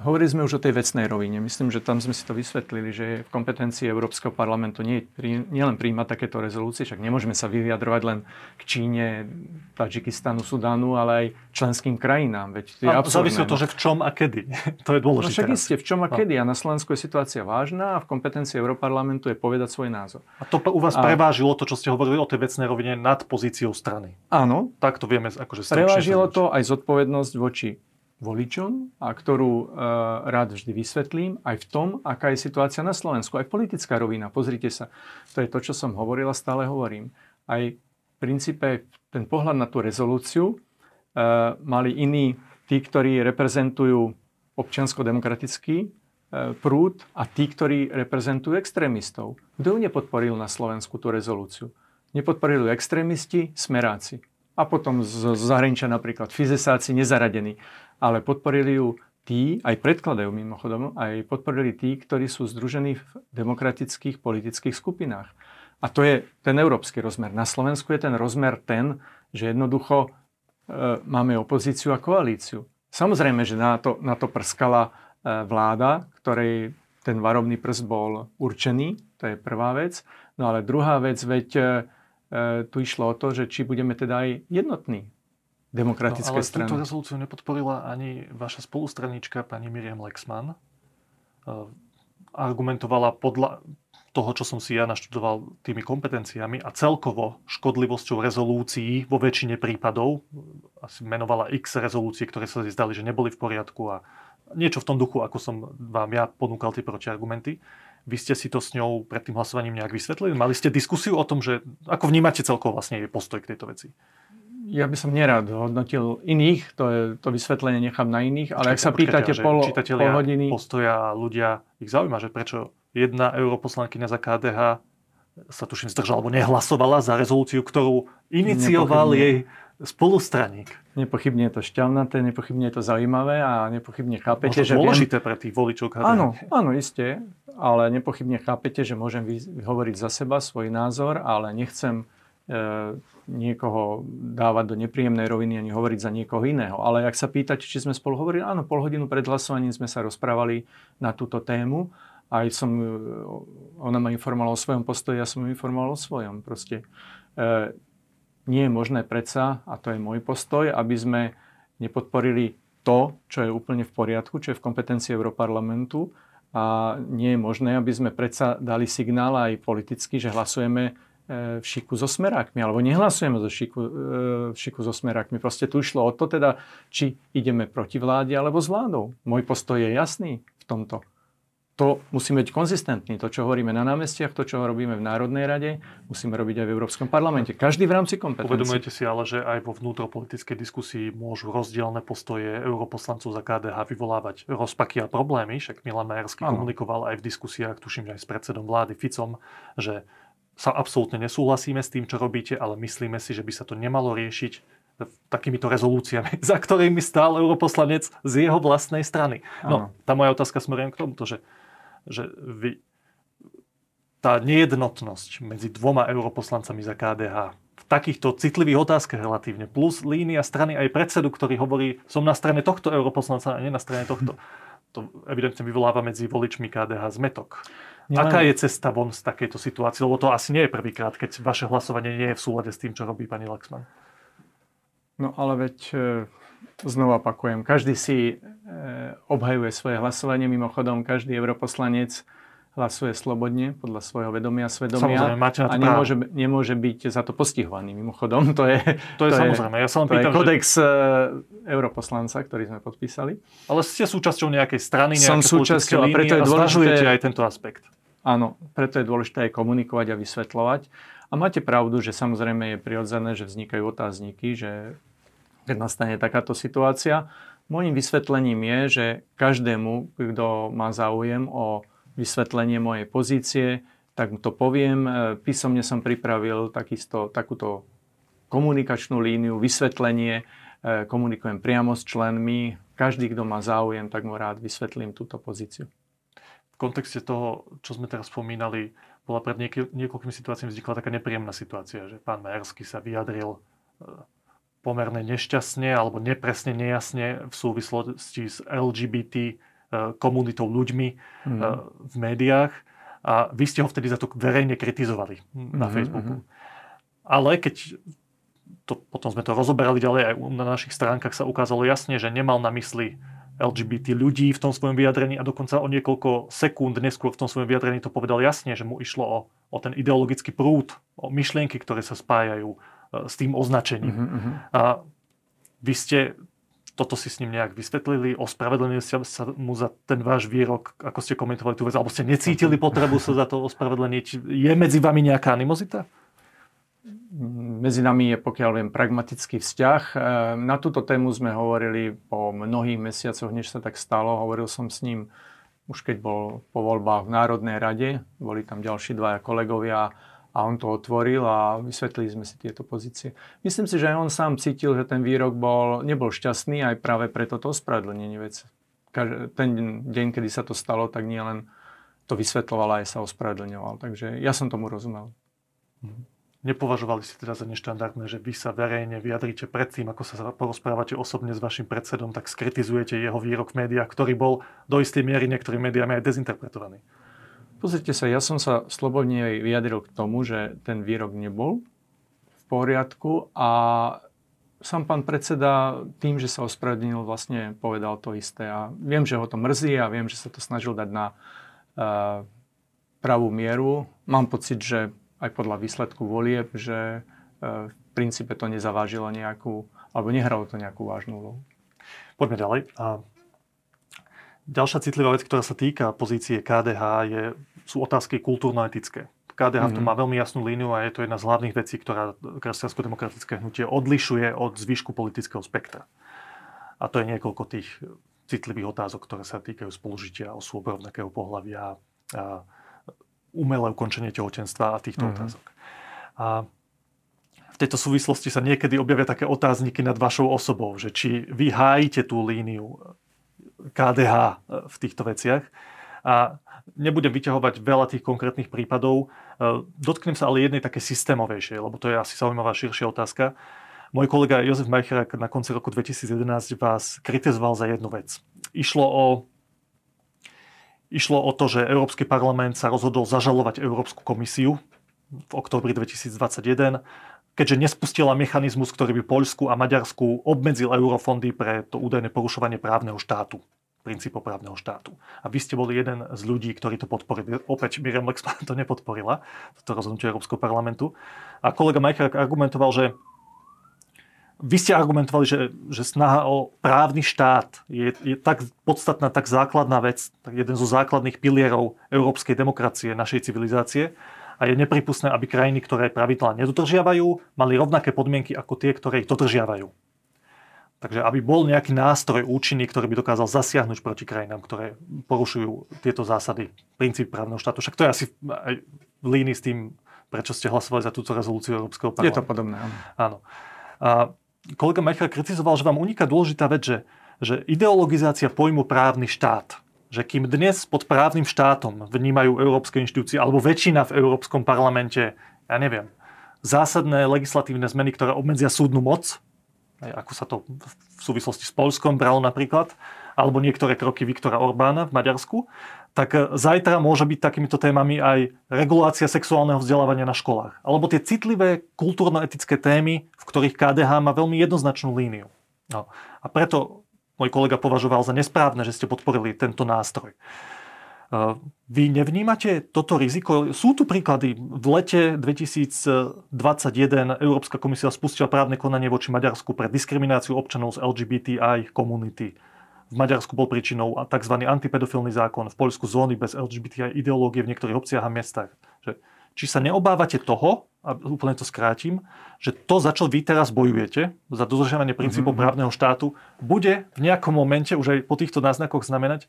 hovorili sme už o tej vecnej rovine. Myslím, že tam sme si to vysvetlili, že v kompetencii Európskeho parlamentu nielen prijímať takéto rezolúcie, však nemôžeme sa vyjadrovať len k Číne, Tadžikistanu, Sudánu, ale aj členským krajinám. Veď to je absurdné. Závisí od toho, že v čom a kedy. To je dôležité. Však isté, v čom a kedy. A na Slovensku je situácia vážna a v kompetencii Európarlamentu je povedať svoj názor. A to u vás prevážilo to, čo ste hovorili o tej vecnej rovine nad pozíciou strany. Áno. Tak to vieme, akože prevážilo to aj zodpovednosť voči voličom a ktorú rád vždy vysvetlím, aj v tom, aká je situácia na Slovensku, aj politická rovina. Pozrite sa, to je to, čo som hovoril a stále hovorím. Aj v princípe ten pohľad na tú rezolúciu mali iní tí, ktorí reprezentujú občiansko-demokratický prúd a tí, ktorí reprezentujú extrémistov. Kto ju nepodporil na Slovensku tú rezolúciu? Nepodporili ju extrémisti, smeráci. A potom z zahraničia napríklad fizesáci, nezaradení. Ale podporili ju tí, aj predkladajú mimochodom, aj podporili tí, ktorí sú združení v demokratických politických skupinách. A to je ten európsky rozmer. Na Slovensku je ten rozmer ten, že jednoducho máme opozíciu a koalíciu. Samozrejme, že na to prskala vláda, ktorej ten varovný prst bol určený. To je prvá vec. No ale druhá vec, veď tu išlo o to, že či budeme teda aj jednotní demokratické strany. Ale túto rezolúciu nepodporila ani vaša spolustranička pani Miriam Lexman. Argumentovala podľa toho, čo som si ja naštudoval, tými kompetenciami a celkovo škodlivosťou rezolúcií vo väčšine prípadov. Asi menovala x rezolúcií, ktoré sa zdali, že neboli v poriadku a niečo v tom duchu, ako som vám ja ponúkal tie protiargumenty. Vy ste si to s ňou pred tým hlasovaním nejak vysvetlili? Mali ste diskusiu o tom, že ako vnímate celkovo vlastne jej postoj k tejto veci? Ja by som nerád hodnotil iných, to vysvetlenie nechám na iných, ale ak sa pýtate pol hodiny... Postoja ľudia, ich zaujíma, že prečo jedna europoslankyňa za KDH sa tuším zdržala, alebo nehlasovala za rezolúciu, ktorú inicioval jej spolustraník. Nepochybne je to šťavnaté, nepochybne je to zaujímavé a nepochybne chápete, že... Dôležité pre tých voličov KDH. Áno, isté, ale nepochybne chápete, že môžem hovoriť za seba svoj názor, ale nechcem niekoho dávať do nepríjemnej roviny ani hovoriť za niekoho iného. Ale ak sa pýtate, či sme spolu hovorili, áno, pol hodinu pred hlasovaním sme sa rozprávali na túto tému. Aj ona ma informovala o svojom postoji, ja som ju informoval o svojom. Proste nie je možné predsa, a to je môj postoj, aby sme nepodporili to, čo je úplne v poriadku, čo je v kompetencii Európarlamentu. A nie je možné, aby sme predsa dali signál aj politicky, že hlasujeme v šiku so smerákmi, alebo nehlasujeme v šiku so smerákmi. Proste tu išlo o to teda, či ideme proti vláde alebo s vládou. Môj postoj je jasný v tomto. To musíme byť konzistentní. To, čo hovoríme na námestiach, to, čo robíme v Národnej rade, musíme robiť aj v Európskom parlamente. Každý v rámci kompetencií. Uvedomujete si ale, že aj vo vnútropolitickej diskusii môžu rozdielne postoje europoslancov za KDH vyvolávať rozpaky a problémy. Však Milan Majerský komunikoval aj v diskusiách, tuším, že aj s predsedom vlády Ficom, že sa absolútne nesúhlasíme s tým, čo robíte, ale myslíme si, že by sa to nemalo riešiť takýmito rezolúciami, za ktorými stál europoslanec z jeho vlastnej strany. No, tá moja otázka smerujem k tomuto, že tá nejednotnosť medzi dvoma europoslancami za KDH v takýchto citlivých otázkach relatívne, plus línia strany aj predsedu, ktorý hovorí, som na strane tohto europoslanca a nie na strane tohto. To evidentne vyvoláva medzi voličmi KDH zmetok. Aká je cesta von z takejto situácie? Lebo to asi nie je prvýkrát, keď vaše hlasovanie nie je v súlade s tým, čo robí pani Lexman. No ale veď znova opakujem. Každý si obhajuje svoje hlasovanie. Mimochodom, každý europoslanec hlasuje slobodne podľa svojho vedomia, svedomia. Samozrejme, máte na to právo. A nemôže byť za to postihovaný. Mimochodom, to je samozrejme. Ja sa len pýtam, kodex europoslanca, ktorý sme podpísali. Ale ste súčasťou nejakej strany, nejaké politické línie a zvažujete aj tento aspekt. Áno, preto je dôležité aj komunikovať a vysvetľovať. A máte pravdu, že samozrejme je prirodzené, že vznikajú otázniky, že keď nastane takáto situácia. Mojím vysvetlením je, že každému, kto má záujem o vysvetlenie mojej pozície, tak to poviem. Písomne som pripravil takúto komunikačnú líniu, vysvetlenie. Komunikujem priamo s členmi. Každý, kto má záujem, tak mu rád vysvetlím túto pozíciu. V kontexte toho, čo sme teraz spomínali, bola pred niekoľkými situáciami vznikla taká nepríjemná situácia, že pán Majerský sa vyjadril pomerne nešťastne alebo nepresne, nejasne v súvislosti s LGBT komunitou, ľuďmi v médiách a vy ste ho vtedy za to verejne kritizovali na Facebooku. Ale keď to, potom sme to rozoberali ďalej, aj na našich stránkach sa ukázalo jasne, že nemal na mysli LGBT ľudí v tom svojom vyjadrení a dokonca o niekoľko sekúnd neskôr v tom svojom vyjadrení to povedal jasne, že mu išlo o ten ideologický prúd, o myšlienky, ktoré sa spájajú s tým označením. A vy ste toto si s ním nejak vysvetlili, ospravedlnili ste sa mu za ten váš výrok, ako ste komentovali tú vec, alebo ste necítili potrebu sa za to ospravedlniť. Je medzi vami nejaká animozita? Medzi nami je, pokiaľ viem, pragmatický vzťah. Na túto tému sme hovorili po mnohých mesiacoch, než sa tak stalo. Hovoril som s ním už keď bol po voľbách v Národnej rade. Boli tam ďalší dvaja kolegovia a on to otvoril a vysvetlili sme si tieto pozície. Myslím si, že aj on sám cítil, že ten výrok nebol šťastný aj práve preto to ospravedlnenie. Ten deň, kedy sa to stalo, tak nielen to vysvetloval, aj sa ospravedlňoval. Takže ja som tomu rozumel. Nepovažovali si teda za neštandardné, že vy sa verejne vyjadríte pred tým, ako sa porozprávate osobne s vašim predsedom, tak skritizujete jeho výrok v médiách, ktorý bol do istej miery niektorými médiami aj dezinterpretovaný? Pozrite sa, ja som sa slobodne vyjadril k tomu, že ten výrok nebol v poriadku a sám pán predseda tým, že sa ospravedlnil, vlastne povedal to isté. A viem, že ho to mrzí a viem, že sa to snažil dať na pravú mieru. Mám pocit, že aj podľa výsledku volieb, že v princípe to nezavážilo nejakú, alebo nehralo to nejakú vážnu úlohu. Poďme ďalej. Ďalšia citlivá vec, ktorá sa týka pozície KDH, sú otázky kultúrno-etické. KDH tu má veľmi jasnú líniu a je to jedna z hlavných vecí, ktorá kresťansko-demokratické hnutie odlišuje od zvyšku politického spektra. A to je niekoľko tých citlivých otázok, ktoré sa týkajú spolužitia, osôb rovnakého pohlavia a umelé ukončenie tehotenstva a týchto otázok. A v tejto súvislosti sa niekedy objavia také otázniky nad vašou osobou, že či vy hájite tú líniu KDH v týchto veciach. A nebudem vyťahovať veľa tých konkrétnych prípadov. Dotknem sa ale jednej také systémovejšej, lebo to je asi zaujímavá širšia otázka. Môj kolega Jozef Majcherák na konci roku 2011 vás kritizoval za jednu vec. Išlo o to, že Európsky parlament sa rozhodol zažalovať Európsku komisiu v októbri 2021, keďže nespustila mechanizmus, ktorý by Poľsku a Maďarsku obmedzil eurofondy pre to údajné porušovanie právneho štátu, princípov právneho štátu. A vy ste boli jeden z ľudí, ktorí to podporili. Opäť Miriam Lexman to nepodporila, toto rozhodnutie Európskeho parlamentu. A kolega Majcherák argumentoval, že vy ste argumentovali, že snaha o právny štát je tak podstatná, tak základná vec, tak jeden zo základných pilierov európskej demokracie, našej civilizácie a je nepripustné, aby krajiny, ktoré pravidlá nedodržiavajú, mali rovnaké podmienky ako tie, ktoré ich dodržiavajú. Takže aby bol nejaký nástroj účinný, ktorý by dokázal zasiahnuť proti krajinám, ktoré porušujú tieto zásady, princíp právneho štátu. Však to je asi v línii s tým, prečo ste hlasovali za túto rezolúciu Európskeho parlamentu. Je to podobné. Áno. Kolega Majcherák kritizoval, že vám uniká dôležitá vec, že ideologizácia pojmu právny štát, že kým dnes pod právnym štátom vnímajú európske inštitúcie alebo väčšina v Európskom parlamente, ja neviem, zásadné legislatívne zmeny, ktoré obmedzia súdnu moc, ako sa to v súvislosti s Poľskom bralo napríklad, alebo niektoré kroky Viktora Orbána v Maďarsku, tak zajtra môže byť takýmito témami aj regulácia sexuálneho vzdelávania na školách. Alebo tie citlivé kultúrno-etické témy, v ktorých KDH má veľmi jednoznačnú líniu. No. A preto môj kolega považoval za nesprávne, že ste podporili tento nástroj. Vy nevnímate toto riziko? Sú tu príklady. V lete 2021 Európska komisia spustila právne konanie voči Maďarsku pre diskrimináciu občanov z LGBTI komunity. V Maďarsku bol príčinou tzv. Antipedofilný zákon, v Poľsku zóny bez LGBTI ideológie v niektorých obciach a miestach. Či sa neobávate toho, a úplne to skrátim, že to, za čo vy teraz bojujete, za dodržiavanie princípov právneho štátu, bude v nejakom momente, už aj po týchto náznakoch znamenať,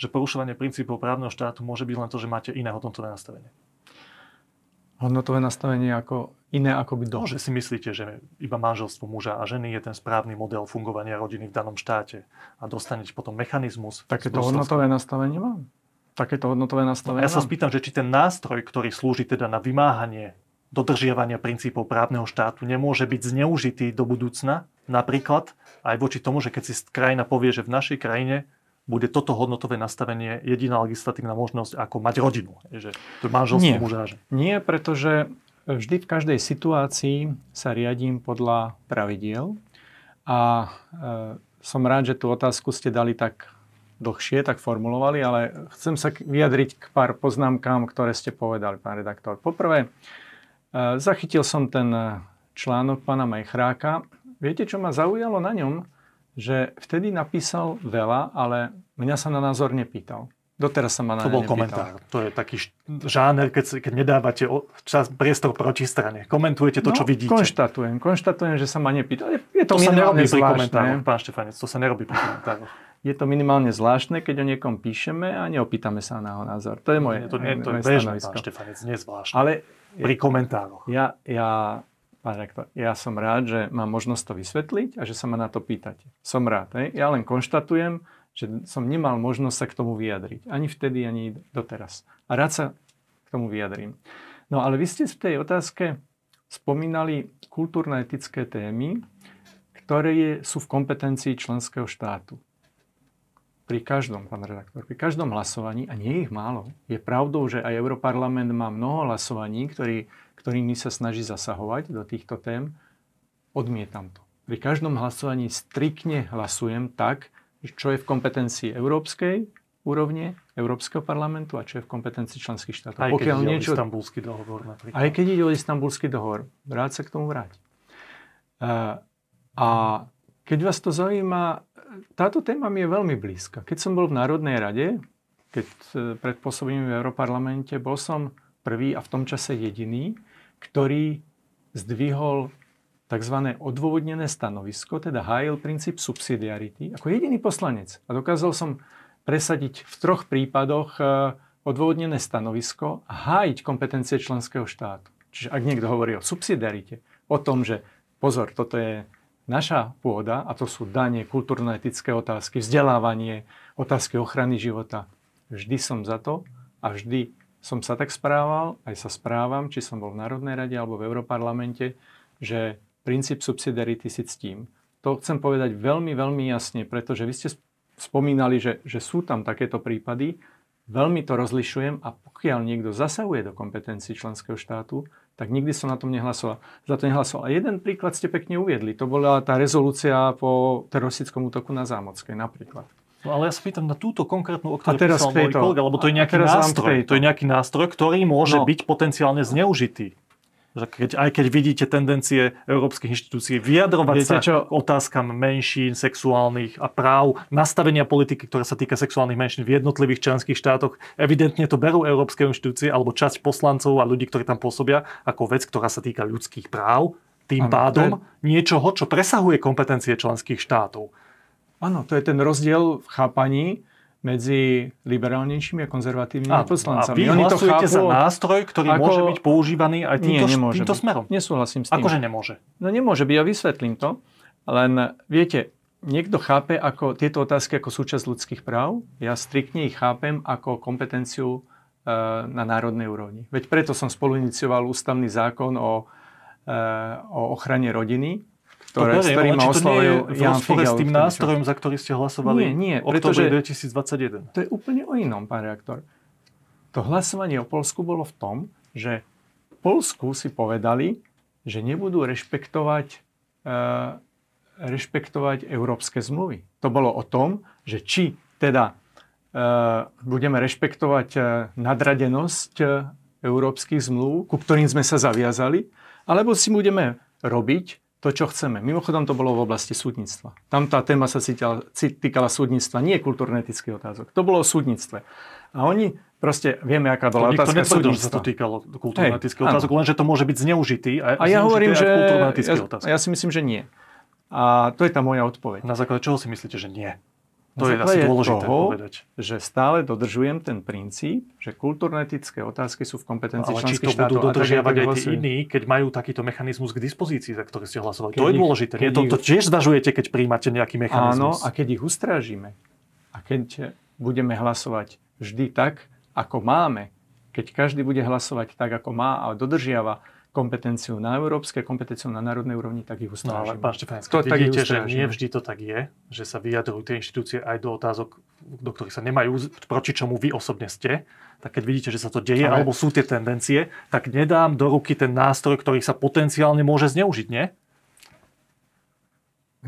že porušovanie princípov právneho štátu môže byť len to, že máte iné hodnotové nastavenie? Hodnotové nastavenie ako iné ako by došlo. Že si myslíte, že iba manželstvo muža a ženy je ten správny model fungovania rodiny v danom štáte a dostanete potom mechanizmus. Takéto hodnotové nastavenie mám? Ja sa spýtam, že či ten nástroj, ktorý slúži teda na vymáhanie dodržiavania princípov právneho štátu, nemôže byť zneužitý do budúcna, napríklad aj voči tomu, že keď si krajina povie, že v našej krajine bude toto hodnotové nastavenie jediná legislatívna možnosť, ako mať rodinu. Že to manželstvo muža a ženy. Nie, pretože vždy v každej situácii sa riadím podľa pravidiel a som rád, že tú otázku ste dali tak dlhšie, tak formulovali, ale chcem sa vyjadriť k pár poznámkám, ktoré ste povedali, pán redaktor. Poprvé, zachytil som ten článok pána Majcheráka. Viete, čo ma zaujalo na ňom? že vtedy napísal veľa, ale mňa sa na názor nepýtal. Doteraz sa ma na to bol nepýtal. Komentár. To je taký žáner, keď nedávate čas, priestor proti strane. Komentujete to, čo vidíte. Konštatujem, že sa ma nepýtal. To sa nerobí zvláštne. Pri komentároch, pán Štefanec. To sa nerobí pri komentároch. Je to minimálne zvláštne, keď o niekom píšeme a neopýtame sa na jeho názor. To je moje stanovisko. To je bežné, pán Štefanec, nezvláštne. Ale pri komentároch. Pán rektor, ja som rád, že mám možnosť to vysvetliť a že sa ma na to pýtate. Som rád. Ja len konštatujem, že som nemal možnosť sa k tomu vyjadriť. Ani vtedy, ani doteraz. A rád sa k tomu vyjadrím. No ale vy ste v tej otázke spomínali kultúrno-etické témy, ktoré sú v kompetencii členského štátu. Pri každom, pán redaktor, pri každom hlasovaní, a nie je ich málo, je pravdou, že aj Europarlament má mnoho hlasovaní, ktorými sa snaží zasahovať do týchto tém, odmietam to. Pri každom hlasovaní striktne hlasujem tak, čo je v kompetencii európskej úrovne, Európskeho parlamentu a čo je v kompetencii členských štátov. Aj keď ide o Istanbulský dohovor napríklad. Aj keď ide o Istanbulský dohovor. Rád sa k tomu vráť. A keď vás to zaujíma, táto téma mi je veľmi blízka. Keď som bol v Národnej rade, keď pred pôsobením v Európarlamente, bol som prvý a v tom čase jediný, ktorý zdvihol tzv. Odôvodnené stanovisko, teda hájil princíp subsidiarity ako jediný poslanec. A dokázal som presadiť v 3 prípadoch odôvodnené stanovisko a hájiť kompetencie členského štátu. Čiže ak niekto hovorí o subsidiarite, o tom, že pozor, toto je naša pôda a to sú dane, kultúrno-etické otázky, vzdelávanie, otázky ochrany života. Vždy som za to a vždy som sa tak správal, aj sa správam, či som bol v Národnej rade alebo v Europarlamente, že princíp subsidiarity si ctím. To chcem povedať veľmi, veľmi jasne, pretože vy ste spomínali, že sú tam takéto prípady. Veľmi to rozlišujem a pokiaľ niekto zasahuje do kompetencií členského štátu, tak nikdy som na tom nehlasoval. Za to nehlasoval. A jeden príklad ste pekne uviedli. To bola tá rezolúcia po teroristickom útoku na Zámockej napríklad. No ale ja sa pýtam na túto konkrétnu, o ktorej písal môj kolega, lebo to je nejaký nástroj, ktorý môže byť potenciálne zneužitý. Aj keď vidíte tendencie európskych inštitúcií vyjadrovať sa k otázkam menšín, sexuálnych a práv, nastavenia politiky, ktorá sa týka sexuálnych menšín v jednotlivých členských štátoch, evidentne to berú európske inštitúcie alebo časť poslancov a ľudí, ktorí tam pôsobia, ako vec, ktorá sa týka ľudských práv, tým pádom niečoho, čo presahuje kompetencie členských štátov. Áno, to je ten rozdiel v chápaní medzi liberálnejšími a konzervatívnymi poslancami. A vy hlasujete za nástroj, ktorý môže byť používaný aj týmto smerom? Nesúhlasím s tým. Akože nemôže? No nemôže byť, ja vysvetlím to. Len viete, niekto chápe ako tieto otázky ako súčasť ľudských práv. Ja striktne ich chápem ako kompetenciu na národnej úrovni. Veď preto som spoluinicioval ústavný zákon o ochrane rodiny, ktorý ma oslavil Jan Figel. S tým nástrojom, za ktorý ste hlasovali v októbri 2021. To je úplne o inom, pán reaktor. To hlasovanie o Poľsku bolo v tom, že v Poľsku si povedali, že nebudú rešpektovať európske zmluvy. To bolo o tom, že či teda budeme rešpektovať nadradenosť európskych zmluv, ku ktorým sme sa zaviazali, alebo si budeme robiť to, čo chceme. Mimochodom, to bolo v oblasti súdnictva. Tam tá téma sa týkala súdnictva, nie kultúrno-etických otázok. To bolo o súdnictve. A oni proste, vieme, aká bola otázka súdnictva. Že sa to týkalo kultúrno-etických otázok, lenže to môže byť zneužitý aj kultúrno-etické otázky. Ja si myslím, že nie. A to je tá moja odpoveď. Na základe čoho si myslíte, že nie? To je asi dôležité povedať. Že stále dodržujem ten princíp, že kultúrno-etické otázky sú v kompetencii členských štátov. Ale či to budú dodržiavať aj tí iní, keď majú takýto mechanizmus k dispozícii, za ktorý ste hlasovali? To je dôležité. To tiež zvažujete, keď príjmate nejaký mechanizmus. Áno, a keď ich ustrážime a keď budeme hlasovať vždy tak, ako máme, keď každý bude hlasovať tak, ako má a dodržiava kompetenciu na európske, kompetenciu na národnej úrovni, tak ich ustrážime. No ale pán Štefanec, vidíte, že nie vždy to tak je, že sa vyjadrujú tie inštitúcie aj do otázok, do ktorých sa nemajú, proti čomu vy osobne ste, tak keď vidíte, že sa to deje, alebo sú tie tendencie, tak nedám do ruky ten nástroj, ktorý sa potenciálne môže zneužiť, nie?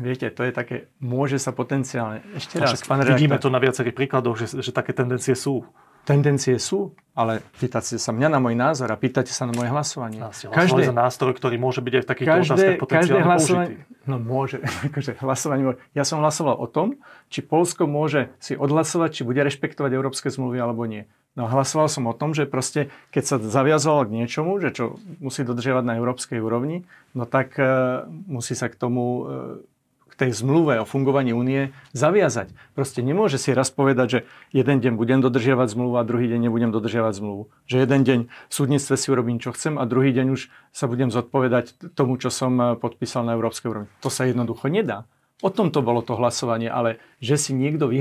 Viete, to je také, môže sa potenciálne. Ešte raz, pán redaktor. Vidíme to na viacerých príkladoch, že také tendencie sú. Tendencie sú, ale pýtate sa mňa na môj názor a pýtate sa na moje hlasovanie. Každé za nástroj, ktorý môže byť aj v takýchto otázkach potenciálne použitý. No môže, akože hlasovanie môže. Ja som hlasoval o tom, či Poľsko môže si odhlasovať, či bude rešpektovať európske zmluvy alebo nie. No hlasoval som o tom, že proste, keď sa zaviazoval k niečomu, že čo musí dodržiavať na európskej úrovni, no tak musí sa k tomu, k tej zmluve o fungovaní únie zaviazať. Proste nemôže si raz povedať, že jeden deň budem dodržiavať zmluvu a druhý deň nebudem dodržiavať zmluvu. Že jeden deň v súdnictve si urobím, čo chcem a druhý deň už sa budem zodpovedať tomu, čo som podpísal na európskej úrovni. To sa jednoducho nedá. O tom to bolo to hlasovanie, ale že si niekto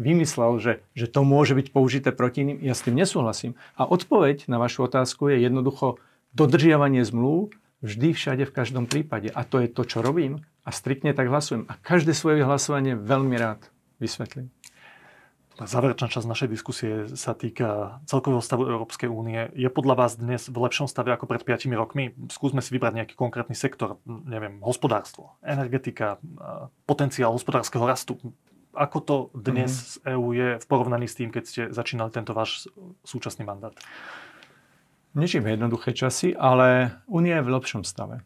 vymyslel, že to môže byť použité proti iným, ja s tým nesúhlasím. A odpoveď na vašu otázku je jednoducho dodržiavanie zmluv vždy, všade, v každom prípade. A to je to, čo robím a striktne tak hlasujem. A každé svoje hlasovanie veľmi rád vysvetlím. Záverečná časť našej diskusie sa týka celkového stavu Európskej únie. Je podľa vás dnes v lepšom stave ako pred 5 rokmi? Skúsme si vybrať nejaký konkrétny sektor, neviem, hospodárstvo, energetika, potenciál hospodárskeho rastu. Ako to dnes z EÚ je v porovnaní s tým, keď ste začínali tento váš súčasný mandát? Nežijeme jednoduché časy, ale únia je v lepšom stave.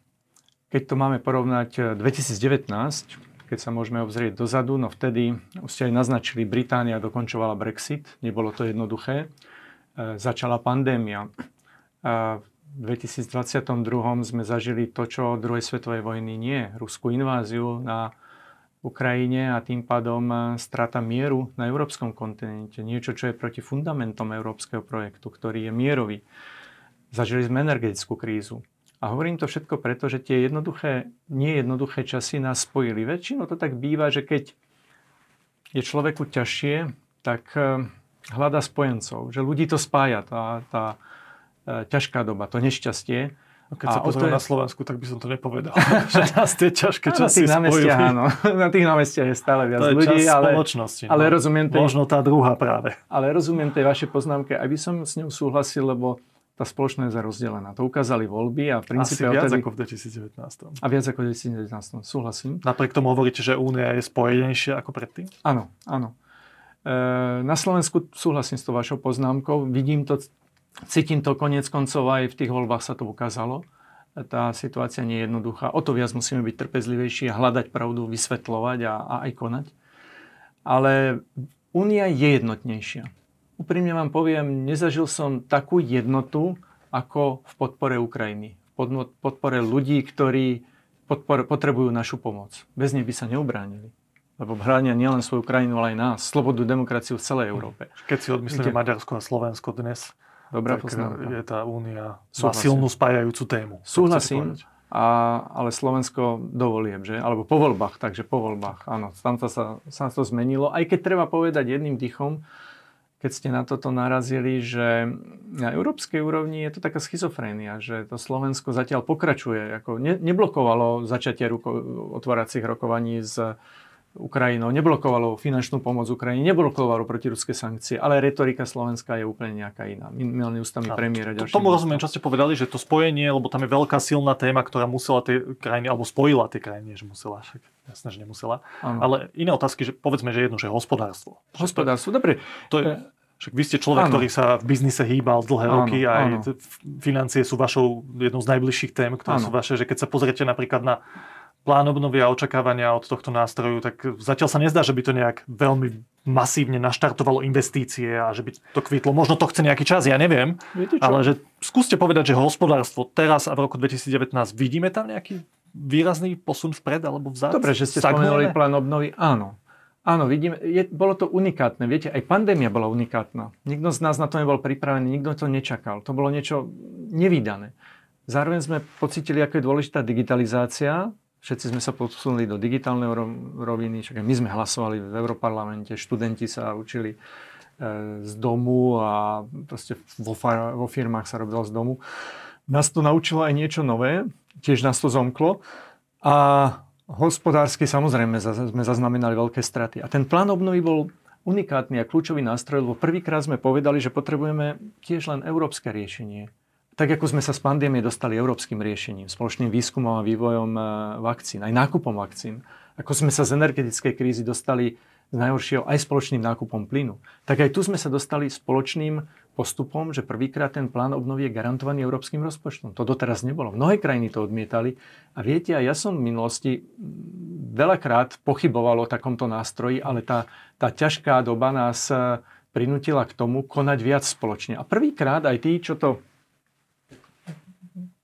Keď to máme porovnať 2019, keď sa môžeme obzrieť dozadu, no vtedy už ste aj naznačili, Británia dokončovala Brexit, nebolo to jednoduché. Začala pandémia. V 2022 sme zažili to, čo druhej svetovej vojny nie, ruskú inváziu na Ukrajine a tým pádom strata mieru na európskom kontinente. Niečo, čo je proti fundamentom európskeho projektu, ktorý je mierový. Zažili sme energetickú krízu. A hovorím to všetko preto, že tie nejednoduché časy nás spojili. Väčšinou to tak býva, že keď je človeku ťažšie, tak hľadá spojencov. Že ľudí to spája, tá ťažká doba, to nešťastie. Keď sa pozrieme na Slovensku, tak by som to nepovedal. Že nás tie ťažké časy spojili. Áno, na tých námestiach je stále viac ľudí. Ale rozumiem tej, možno tá druhá práve. Ale rozumiem tej vašej poznámke, aby som s ňou súhlasil, lebo tá spoločnosť je rozdelená. To ukázali voľby a v princípe... Asi viac ako v 2019. A viac ako v 2019. Súhlasím. Napriek tomu hovoríte, že únia je spojenejšia ako predtým? Áno, áno. Na Slovensku súhlasím s tou vašou poznámkou. Vidím to, cítim to koniec koncov aj v tých voľbách sa to ukázalo. Tá situácia nie je jednoduchá. O to viac musíme byť trpezlivejší a hľadať pravdu, vysvetľovať a aj konať. Ale únia je jednotnejšia. Úprimne vám poviem, nezažil som takú jednotu, ako v podpore Ukrajiny. V podpore ľudí, ktorí potrebujú našu pomoc. Bez nej by sa neubránili. Lebo bránia nielen svoju krajinu, ale aj nás. Slobodu, demokraciu v celej Európe. Keď si odmyslíme Maďarsko a Slovensko dnes, dobrá poznámka. Je tá únia má silnú spájajúcu tému. Súhlasím, ale Slovensko dovolieb, že? Alebo po voľbách, takže po voľbách. Áno, tam sa to zmenilo. Aj keď treba povedať jedným dýchom, keď ste na toto narazili, že na európskej úrovni je to taká schizofrénia, že to Slovensko zatiaľ pokračuje. Ako neblokovalo začatie otváracích rokovaní s Ukrajinou, neblokovalo finančnú pomoc Ukrajine, neblokovalo protiruské sankcie, ale retorika Slovenska je úplne nejaká iná. Minimálne ústami premiéra. Tomu rozumiem, čo ste povedali, že to spojenie, lebo tam je veľká silná téma, ktorá musela tie krajiny, alebo spojila tie krajiny, že musela však. Jasné, že nemusela. Ano. Ale iné otázky, že povedzme, že jedno, že hospodárstvo. Hospodárstvo, dobre. To je, však vy ste človek, ano, ktorý sa v biznise hýbal dlhé roky a aj financie sú vašou jednou z najbližších tém, ktoré sú vaše, že keď sa pozriete napríklad na plán obnovy a očakávania od tohto nástroju, tak zatiaľ sa nezdá, že by to nejak veľmi masívne naštartovalo investície a že by to kvitlo. Možno to chce nejaký čas, ja neviem. Ale že skúste povedať, že hospodárstvo teraz a v roku 2019 vidíme tam nejaký výrazný posun vpred alebo vzad? Dobre, že ste spomenuli plán obnovy. Áno. Áno, vidíme. Bolo to unikátne. Viete, aj pandémia bola unikátna. Nikto z nás na to nebol pripravený, nikto to nečakal. To bolo niečo nevídané. Zároveň sme pocítili, ako je dôležitá digitalizácia. Všetci sme sa posunuli do digitálnej roviny. My sme hlasovali v Europarlamente, študenti sa učili z domu a proste vo firmách sa robilo z domu. Nás to naučilo aj niečo nové, tiež nás to zomklo a hospodársky samozrejme sme zaznamenali veľké straty. A ten plán obnovy bol unikátny a kľúčový nástroj, lebo prvýkrát sme povedali, že potrebujeme tiež len európske riešenie. Tak ako sme sa z pandémie dostali európskym riešením, spoločným výskumom a vývojom vakcín, aj nákupom vakcín, ako sme sa z energetickej krízy dostali z najhoršieho aj spoločným nákupom plynu. Tak aj tu sme sa dostali spoločným postupom, že prvýkrát ten plán obnovy je garantovaný európskym rozpočtom. To doteraz nebolo. Mnohé krajiny to odmietali. A viete, ja som v minulosti veľakrát pochyboval o takomto nástroji, ale tá ťažká doba nás prinútila k tomu konať viac spoločne. A prvýkrát aj tí, čo to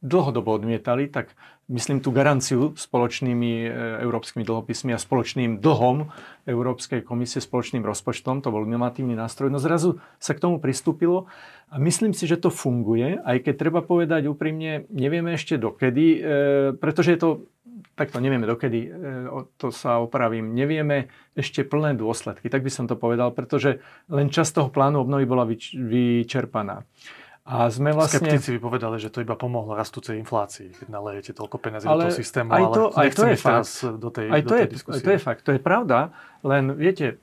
dlhodobo odmietali, tak myslím tú garanciu spoločnými európskymi dlhopismi a spoločným dlhom Európskej komisie, spoločným rozpočtom, to bol normatívny nástroj, no zrazu sa k tomu pristúpilo a myslím si, že to funguje, aj keď treba povedať úprimne, nevieme ešte dokedy, pretože je to, takto nevieme dokedy, to sa opravím, nevieme ešte plné dôsledky, tak by som to povedal, pretože len časť toho plánu obnovy bola vyčerpaná. A sme vlastne... Skeptici by povedali, že to iba pomohlo rastúcej inflácii, keď nalejete toľko peniazí do toho systému, ale nechceme ísť teraz do tej diskusie. Aj to je fakt, to je pravda, len viete,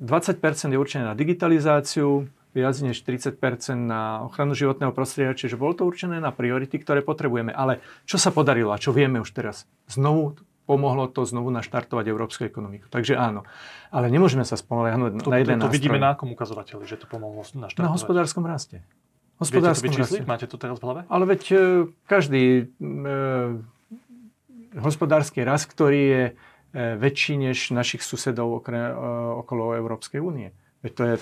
20% je určené na digitalizáciu, viac než 30% na ochranu životného prostredia, čiže bolo to určené na priority, ktoré potrebujeme. Ale čo sa podarilo a čo vieme už teraz? Pomohlo to znovu naštartovať európsku ekonomiku. Takže áno. Ale nemôžeme sa spoliehať na jeden nástroj. To vidíme na akom ukazovateľi, že to pomohlo naštartovať? Na hospodárskom raste. Viete to vyčísliť? Máte to teraz v hlave? Ale veď každý hospodársky rast, ktorý je väčší než našich susedov okolo Európskej únie. Veď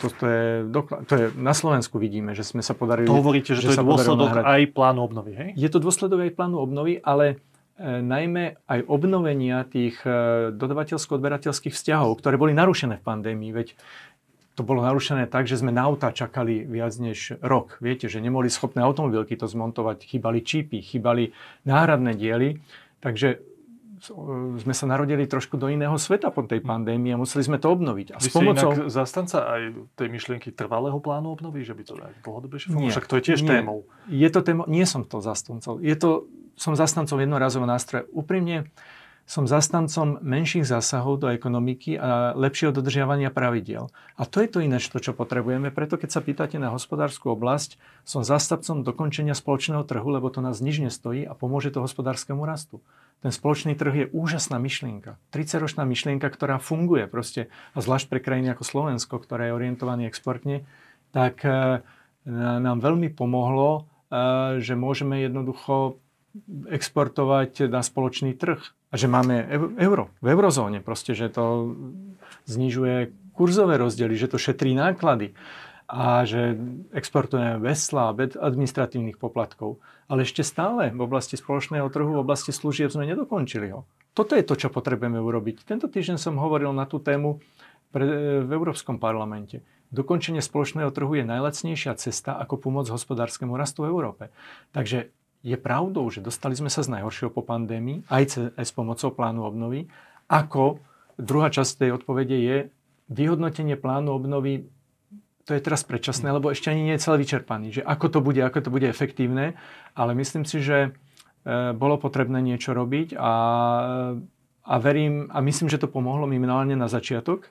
to je na Slovensku vidíme, že sme sa podarili... To hovoríte, že to je dôsledok aj plánu obnovy, hej? Je to dôsledok aj plánu obnovy, ale najmä aj obnovenia tých dodavateľsko-odberateľských vzťahov, ktoré boli narušené v pandémii, veď to bolo narušené tak, že sme na auta čakali viac než rok. Viete, že neboli schopné automobilky to zmontovať, chýbali čipy, chýbali náhradné diely. Takže sme sa narodili trošku do iného sveta po tej pandémii a museli sme to obnoviť. A vy ste inak zastanca aj tej myšlienky trvalého plánu obnovy, že by to aj dlhodobejšie fungovalo? Však to je tiež témou. Je to téma, nie som to zastancov. Som zastancom jednorazového nástroja. Úprimne som zastancom menších zásahov do ekonomiky a lepšieho dodržiavania pravidiel. A to je to ináč to, čo potrebujeme. Preto, keď sa pýtate na hospodárskú oblasť, som zastancom dokončenia spoločného trhu, lebo to nás nič nestojí a pomôže to hospodárskému rastu. Ten spoločný trh je úžasná myšlienka. 30-ročná myšlienka, ktorá funguje proste. A zvlášť pre krajiny ako Slovensko, ktoré je orientované exportne, tak nám veľmi pomohlo, že môžeme jednoducho exportovať na spoločný trh. A že máme euro v eurozóne, proste, že to znižuje kurzové rozdiely, že to šetrí náklady a že exportujeme veslá bez administratívnych poplatkov. Ale ešte stále v oblasti spoločného trhu, v oblasti služieb sme nedokončili ho. Toto je to, čo potrebujeme urobiť. Tento týždeň som hovoril na tú tému v Európskom parlamente. Dokončenie spoločného trhu je najlacnejšia cesta, ako pomôcť hospodárskemu rastu v Európe. Takže je pravdou, že dostali sme sa z najhoršieho po pandémii, aj s pomocou plánu obnovy, ako druhá časť tej odpovede je vyhodnotenie plánu obnovy, to je teraz predčasné, lebo ešte ani nie je celé vyčerpaný, že ako to bude efektívne, ale myslím si, že bolo potrebné niečo robiť a verím a myslím, že to pomohlo minimálne na začiatok.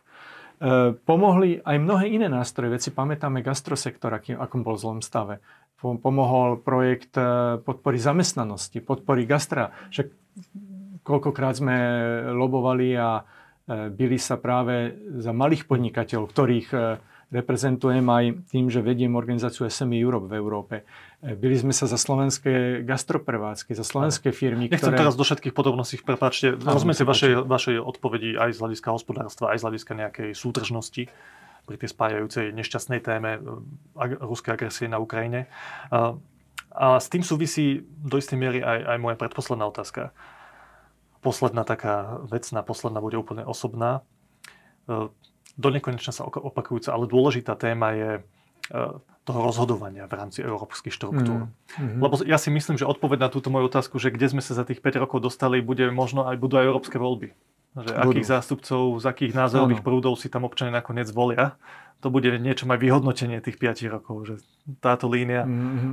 Pomohli aj mnohé iné nástroje, veď si pamätáme gastrosektor, akom bol v zlom stave. Pomohol projekt podpory zamestnanosti, podpory gastra. Však koľkokrát sme lobovali a bili sa práve za malých podnikateľov, ktorých reprezentujem aj tým, že vediem organizáciu SME Europe v Európe. Byli sme sa za slovenské gastroprevádzky, za slovenské firmy, nechcem ktoré... teraz do všetkých podobností, prepáčte, rozumiem si vašej odpovedi aj z hľadiska hospodárstva, aj z hľadiska nejakej súdržnosti pri tej spájajúcej nešťastnej téme ruskej agresie na Ukrajine. A s tým súvisí do istej miery aj moja predposledná otázka. Posledná taká vecná, posledná bude úplne osobná. Do nekonečna sa opakujúca, ale dôležitá téma je toho rozhodovania v rámci európskych štruktúr. Lebo ja si myslím, že odpoveď na túto moju otázku, že kde sme sa za tých 5 rokov dostali, budú aj európske voľby. Že akých zástupcov, z akých názorových prúdov si tam občania nakoniec volia. To bude niečo aj vyhodnotenie tých 5 rokov, že táto línia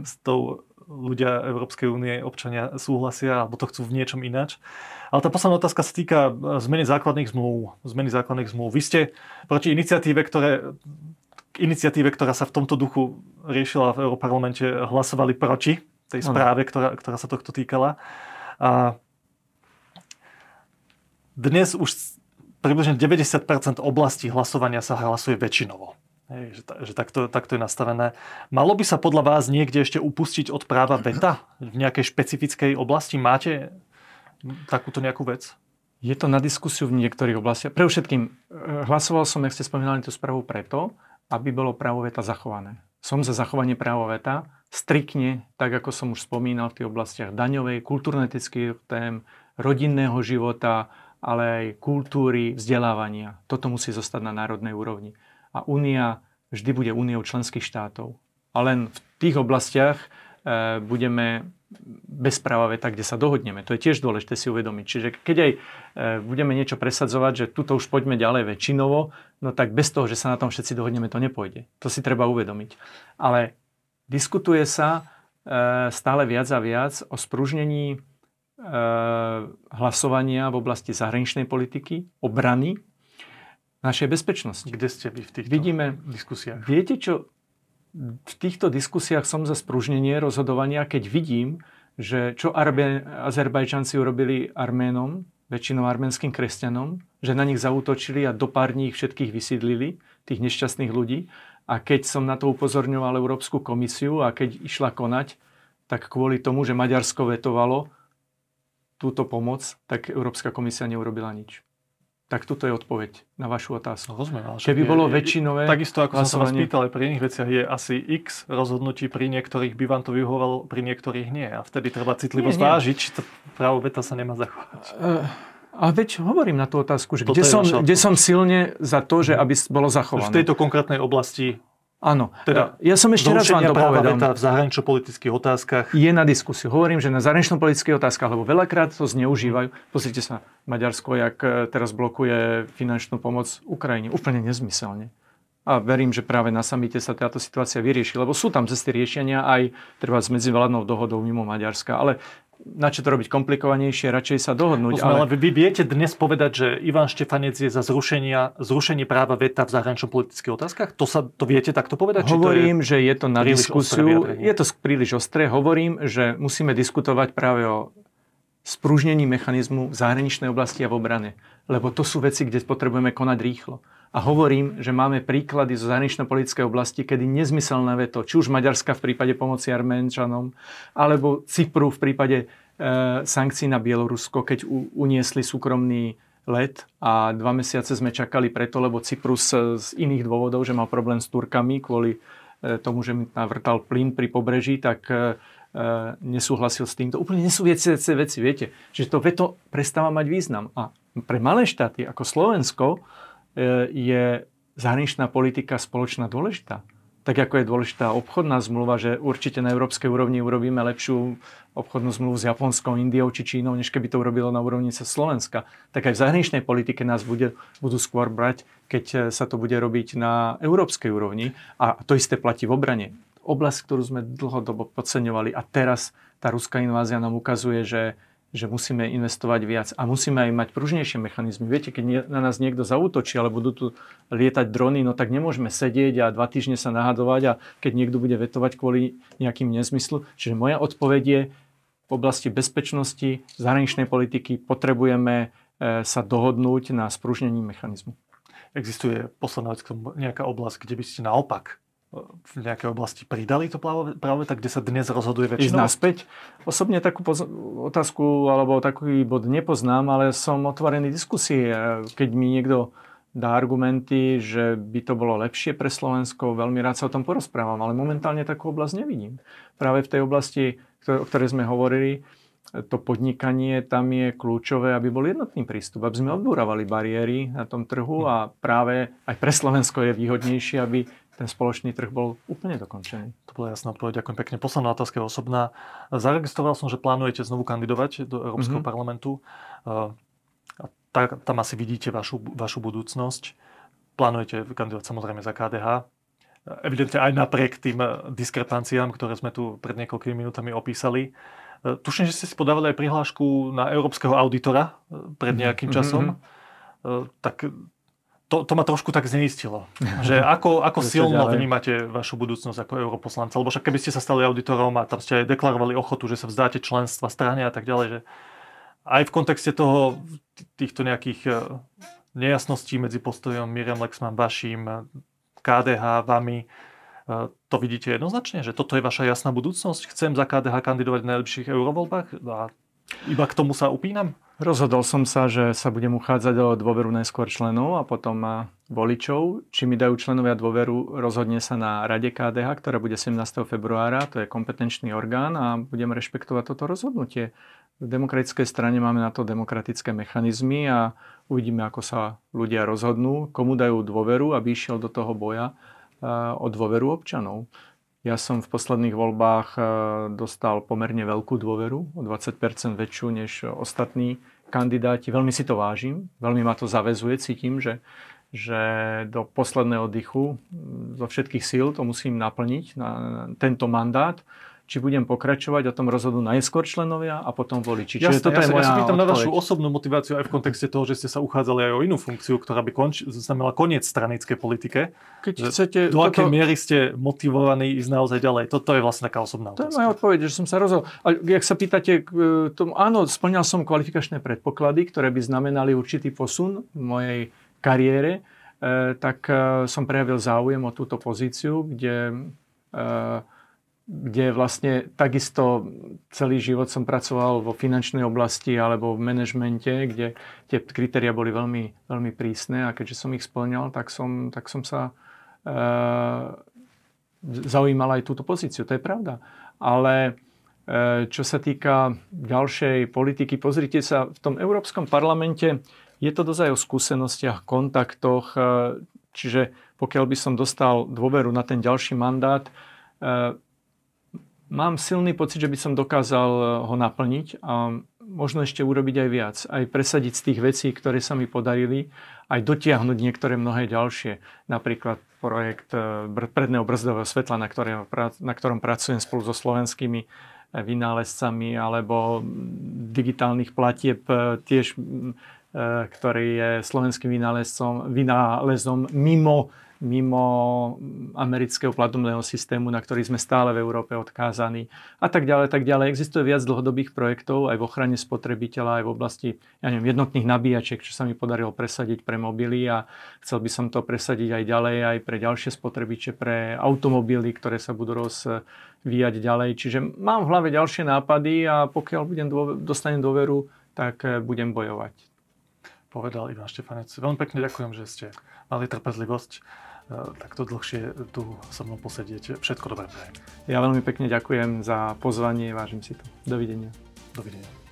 s tou ľudia Európskej únie, občania súhlasia alebo to chcú v niečom ináč. Ale tá posledná otázka sa týka zmeny základných zmluv. Vy ste proti iniciatíve, ktorá sa v tomto duchu riešila v Európarlamente, hlasovali proti tej správe, ktorá sa tohto týkala. A dnes už približne 90% oblastí hlasovania sa hlasuje väčšinovo. Že takto je nastavené. Malo by sa podľa vás niekde ešte upustiť od práva veta v nejakej špecifickej oblasti? Máte takúto nejakú vec? Je to na diskusiu v niektorých oblastiach. Pre všetkým, hlasoval som, jak ste spomínali, tú správu preto, aby bolo právo veta zachované. Som za zachovanie práva veta striktne, tak ako som už spomínal, v tých oblastiach daňovej, kultúrno-etických tém, rodinného života, ale aj kultúry, vzdelávania. Toto musí zostať na národnej úrovni. A únia vždy bude úniou členských štátov. A len v tých oblastiach budeme bez práva veta, kde sa dohodneme. To je tiež dôležité si uvedomiť. Čiže keď aj budeme niečo presadzovať, že tuto už poďme ďalej väčšinovo, no tak bez toho, že sa na tom všetci dohodneme, to nepôjde. To si treba uvedomiť. Ale diskutuje sa stále viac a viac o spružnení hlasovania v oblasti zahraničnej politiky, obrany, našej bezpečnosti. Kde ste vy v týchto diskusiách? Viete čo? V týchto diskusiách som za spružnenie rozhodovania, keď vidím, že čo Azerbajdžanci urobili Arménom, väčšinou arménským kresťanom, že na nich zaútočili a do pár dní ich všetkých vysídlili, tých nešťastných ľudí. A keď som na to upozorňoval Európsku komisiu a keď išla konať, tak kvôli tomu, že Maďarsko vetovalo túto pomoc, tak Európska komisia neurobila nič. Tak tuto je odpoveď na vašu otázku. Rozumiem, keby bolo väčšinové... Takisto, ako som sa vás pýtal, pri iných veciach je asi x rozhodnutí, pri niektorých by vám to vyhovovalo, pri niektorých nie. A vtedy treba citlivo zvážiť, či to právo veta sa nemá zachovať. A veď hovorím na tú otázku, že kde som silne za to, že aby bolo zachované. V tejto konkrétnej oblasti... Áno. Teda, ja som ešte raz vám to povedal. V zahranično-politických otázkach je na diskusiu. Hovorím, že na zahranično-politických otázkach, lebo veľakrát to zneužívajú. Pozrite sa, Maďarsko, jak teraz blokuje finančnú pomoc Ukrajine. Úplne nezmyselne. A verím, že práve na samite sa táto situácia vyrieši, lebo sú tam cesty riešenia aj treba s medzivládnou dohodou mimo Maďarska. Ale načo to robiť komplikovanejšie, radšej sa dohodnúť. Ale vy viete dnes povedať, že Ivan Štefanec je za zrušenie práva veta v zahranično-politických otázkach? To viete takto povedať? Hovorím, že je to na diskusiu. Je to príliš ostré. Hovorím, že musíme diskutovať práve o spružnení mechanizmu v zahraničnej oblasti a v obrane. Lebo to sú veci, kde potrebujeme konať rýchlo. A hovorím, že máme príklady zo zahranično-politickej oblasti, kedy nezmyselné veto, či už Maďarska v prípade pomoci Arménčanom, alebo Cypru v prípade sankcií na Bielorusko, keď uniesli súkromný let a 2 mesiace sme čakali preto, lebo Cyprus z iných dôvodov, že mal problém s Turkami kvôli tomu, že mi navrtal plyn pri pobreží, tak nesúhlasil s týmto. Úplne nesúvisiace veci, viete, že to veto prestáva mať význam. A pre malé štáty ako Slovensko je zahraničná politika spoločná dôležitá. Tak ako je dôležitá obchodná zmluva, že určite na európskej úrovni urobíme lepšiu obchodnú zmluvu s Japonskou, Indiou či Čínou, než keby to urobilo na úrovni sa Slovenska. Tak aj v zahraničnej politike nás budú skôr brať, keď sa to bude robiť na európskej úrovni. A to isté platí v obrane. Oblasť, ktorú sme dlhodobo podceňovali a teraz tá ruská invázia nám ukazuje, že musíme investovať viac a musíme aj mať pružnejšie mechanizmy. Viete, keď na nás niekto zaútočí, ale budú tu lietať drony, no tak nemôžeme sedieť a 2 týždne sa nahadovať a keď niekto bude vetovať kvôli nejakým nezmyslu. Čiže moja odpoveď je, v oblasti bezpečnosti, zahraničnej politiky potrebujeme sa dohodnúť na spružnení mechanizmu. Existuje posledná nejaká oblasť, kde by ste naopak v nejakej oblasti pridali to právo, tak kde sa dnes rozhoduje väčšinou? Naspäť. Osobne takú otázku alebo taký bod nepoznám, ale som otvorený diskusii. Keď mi niekto dá argumenty, že by to bolo lepšie pre Slovensko, veľmi rád sa o tom porozprávam, ale momentálne takú oblasť nevidím. Práve v tej oblasti, o ktorej sme hovorili, to podnikanie, tam je kľúčové, aby bol jednotný prístup, aby sme odbúravali bariéry na tom trhu a práve aj pre Slovensko je výhodnejšie, aby ten spoločný trh bol úplne dokončený. To bola jasná odpoveď. Ďakujem pekne. Posledná otázka je osobná. Zaregistroval som, že plánujete znovu kandidovať do Európskeho parlamentu. Tam asi vidíte vašu budúcnosť. Plánujete kandidovať samozrejme za KDH. Evidentne aj napriek tým diskrepanciám, ktoré sme tu pred niekoľkými minútami opísali. Tuším, že ste si podávali aj prihlášku na európskeho auditora pred nejakým časom. Tak... To ma trošku tak zneistilo, že ako silno vnímate vašu budúcnosť ako europoslanca, lebo však keby ste sa stali auditorom a tam ste aj deklarovali ochotu, že sa vzdáte členstva strane a tak ďalej, že aj v kontexte toho, týchto nejakých nejasností medzi postojom Miriam Lexman, vaším, KDH, vami. To vidíte jednoznačne, že toto je vaša jasná budúcnosť? Chcem za KDH kandidovať v najlepších eurovoľbách a iba k tomu sa upínam? Rozhodol som sa, že sa budem uchádzať o dôveru najskôr členov a potom voličov. Či mi dajú členovia dôveru, rozhodne sa na Rade KDH, ktorá bude 17. februára. To je kompetenčný orgán a budem rešpektovať toto rozhodnutie. V demokratickej strane máme na to demokratické mechanizmy a uvidíme, ako sa ľudia rozhodnú, komu dajú dôveru, aby išiel do toho boja o dôveru občanov. Ja som v posledných voľbách dostal pomerne veľkú dôveru, o 20% väčšiu než ostatní kandidáti. Veľmi si to vážim, veľmi ma to zaväzuje, cítim, že do posledného dychu zo všetkých síl to musím naplniť, na tento mandát. Či budem pokračovať, o tom rozhodnú najskôr členovia a potom voliči. Čiže toto je moja odpoveď. Ja sa pýtam na vašu osobnú motiváciu aj v kontexte toho, že ste sa uchádzali aj o inú funkciu, ktorá by znamenala koniec stranickej politike. Keď chcete, do akej miery ste motivovaní ísť naozaj ďalej? Toto je vlastne taká osobná otázka. To je moja odpoveď, že som sa rozhodol. A ak sa pýtate, áno, splňal som kvalifikačné predpoklady, ktoré by znamenali určitý posun v mojej kariére, tak som prejavil záujem o túto pozíciu, kde vlastne takisto celý život som pracoval vo finančnej oblasti alebo v manažmente, kde tie kritéria boli veľmi, veľmi prísne a keďže som ich spĺňal, tak som sa zaujímal aj túto pozíciu. To je pravda. Ale čo sa týka ďalšej politiky, pozrite sa, v tom Európskom parlamente je to dosť o skúsenostiach, kontaktoch, čiže pokiaľ by som dostal dôveru na ten ďalší mandát, mám silný pocit, že by som dokázal ho naplniť a možno ešte urobiť aj viac. Aj presadiť z tých vecí, ktoré sa mi podarili, aj dotiahnuť niektoré mnohé ďalšie. Napríklad projekt predného brzdového svetla, na ktorom pracujem spolu so slovenskými vynálezcami, alebo digitálnych platieb tiež, ktorý je slovenským vynálezom mimo amerického platobného systému, na ktorý sme stále v Európe odkázaní a tak ďalej, tak ďalej. Existuje viac dlhodobých projektov aj v ochrane spotrebiteľa, aj v oblasti jednotných nabíjačiek, čo sa mi podarilo presadiť pre mobily a chcel by som to presadiť aj ďalej, aj pre ďalšie spotrebiče, pre automobily, ktoré sa budú rozvíjať ďalej. Čiže mám v hlave ďalšie nápady a pokiaľ dostanem dôveru, tak budem bojovať. Povedal Ivan Štefanec. Veľmi pekne ďakujem, že ste mali trpezlivosť takto dlhšie tu so mnou posedieť. Všetko dobré. Ja veľmi pekne ďakujem za pozvanie, vážim si to. Dovidenia. Dovidenia.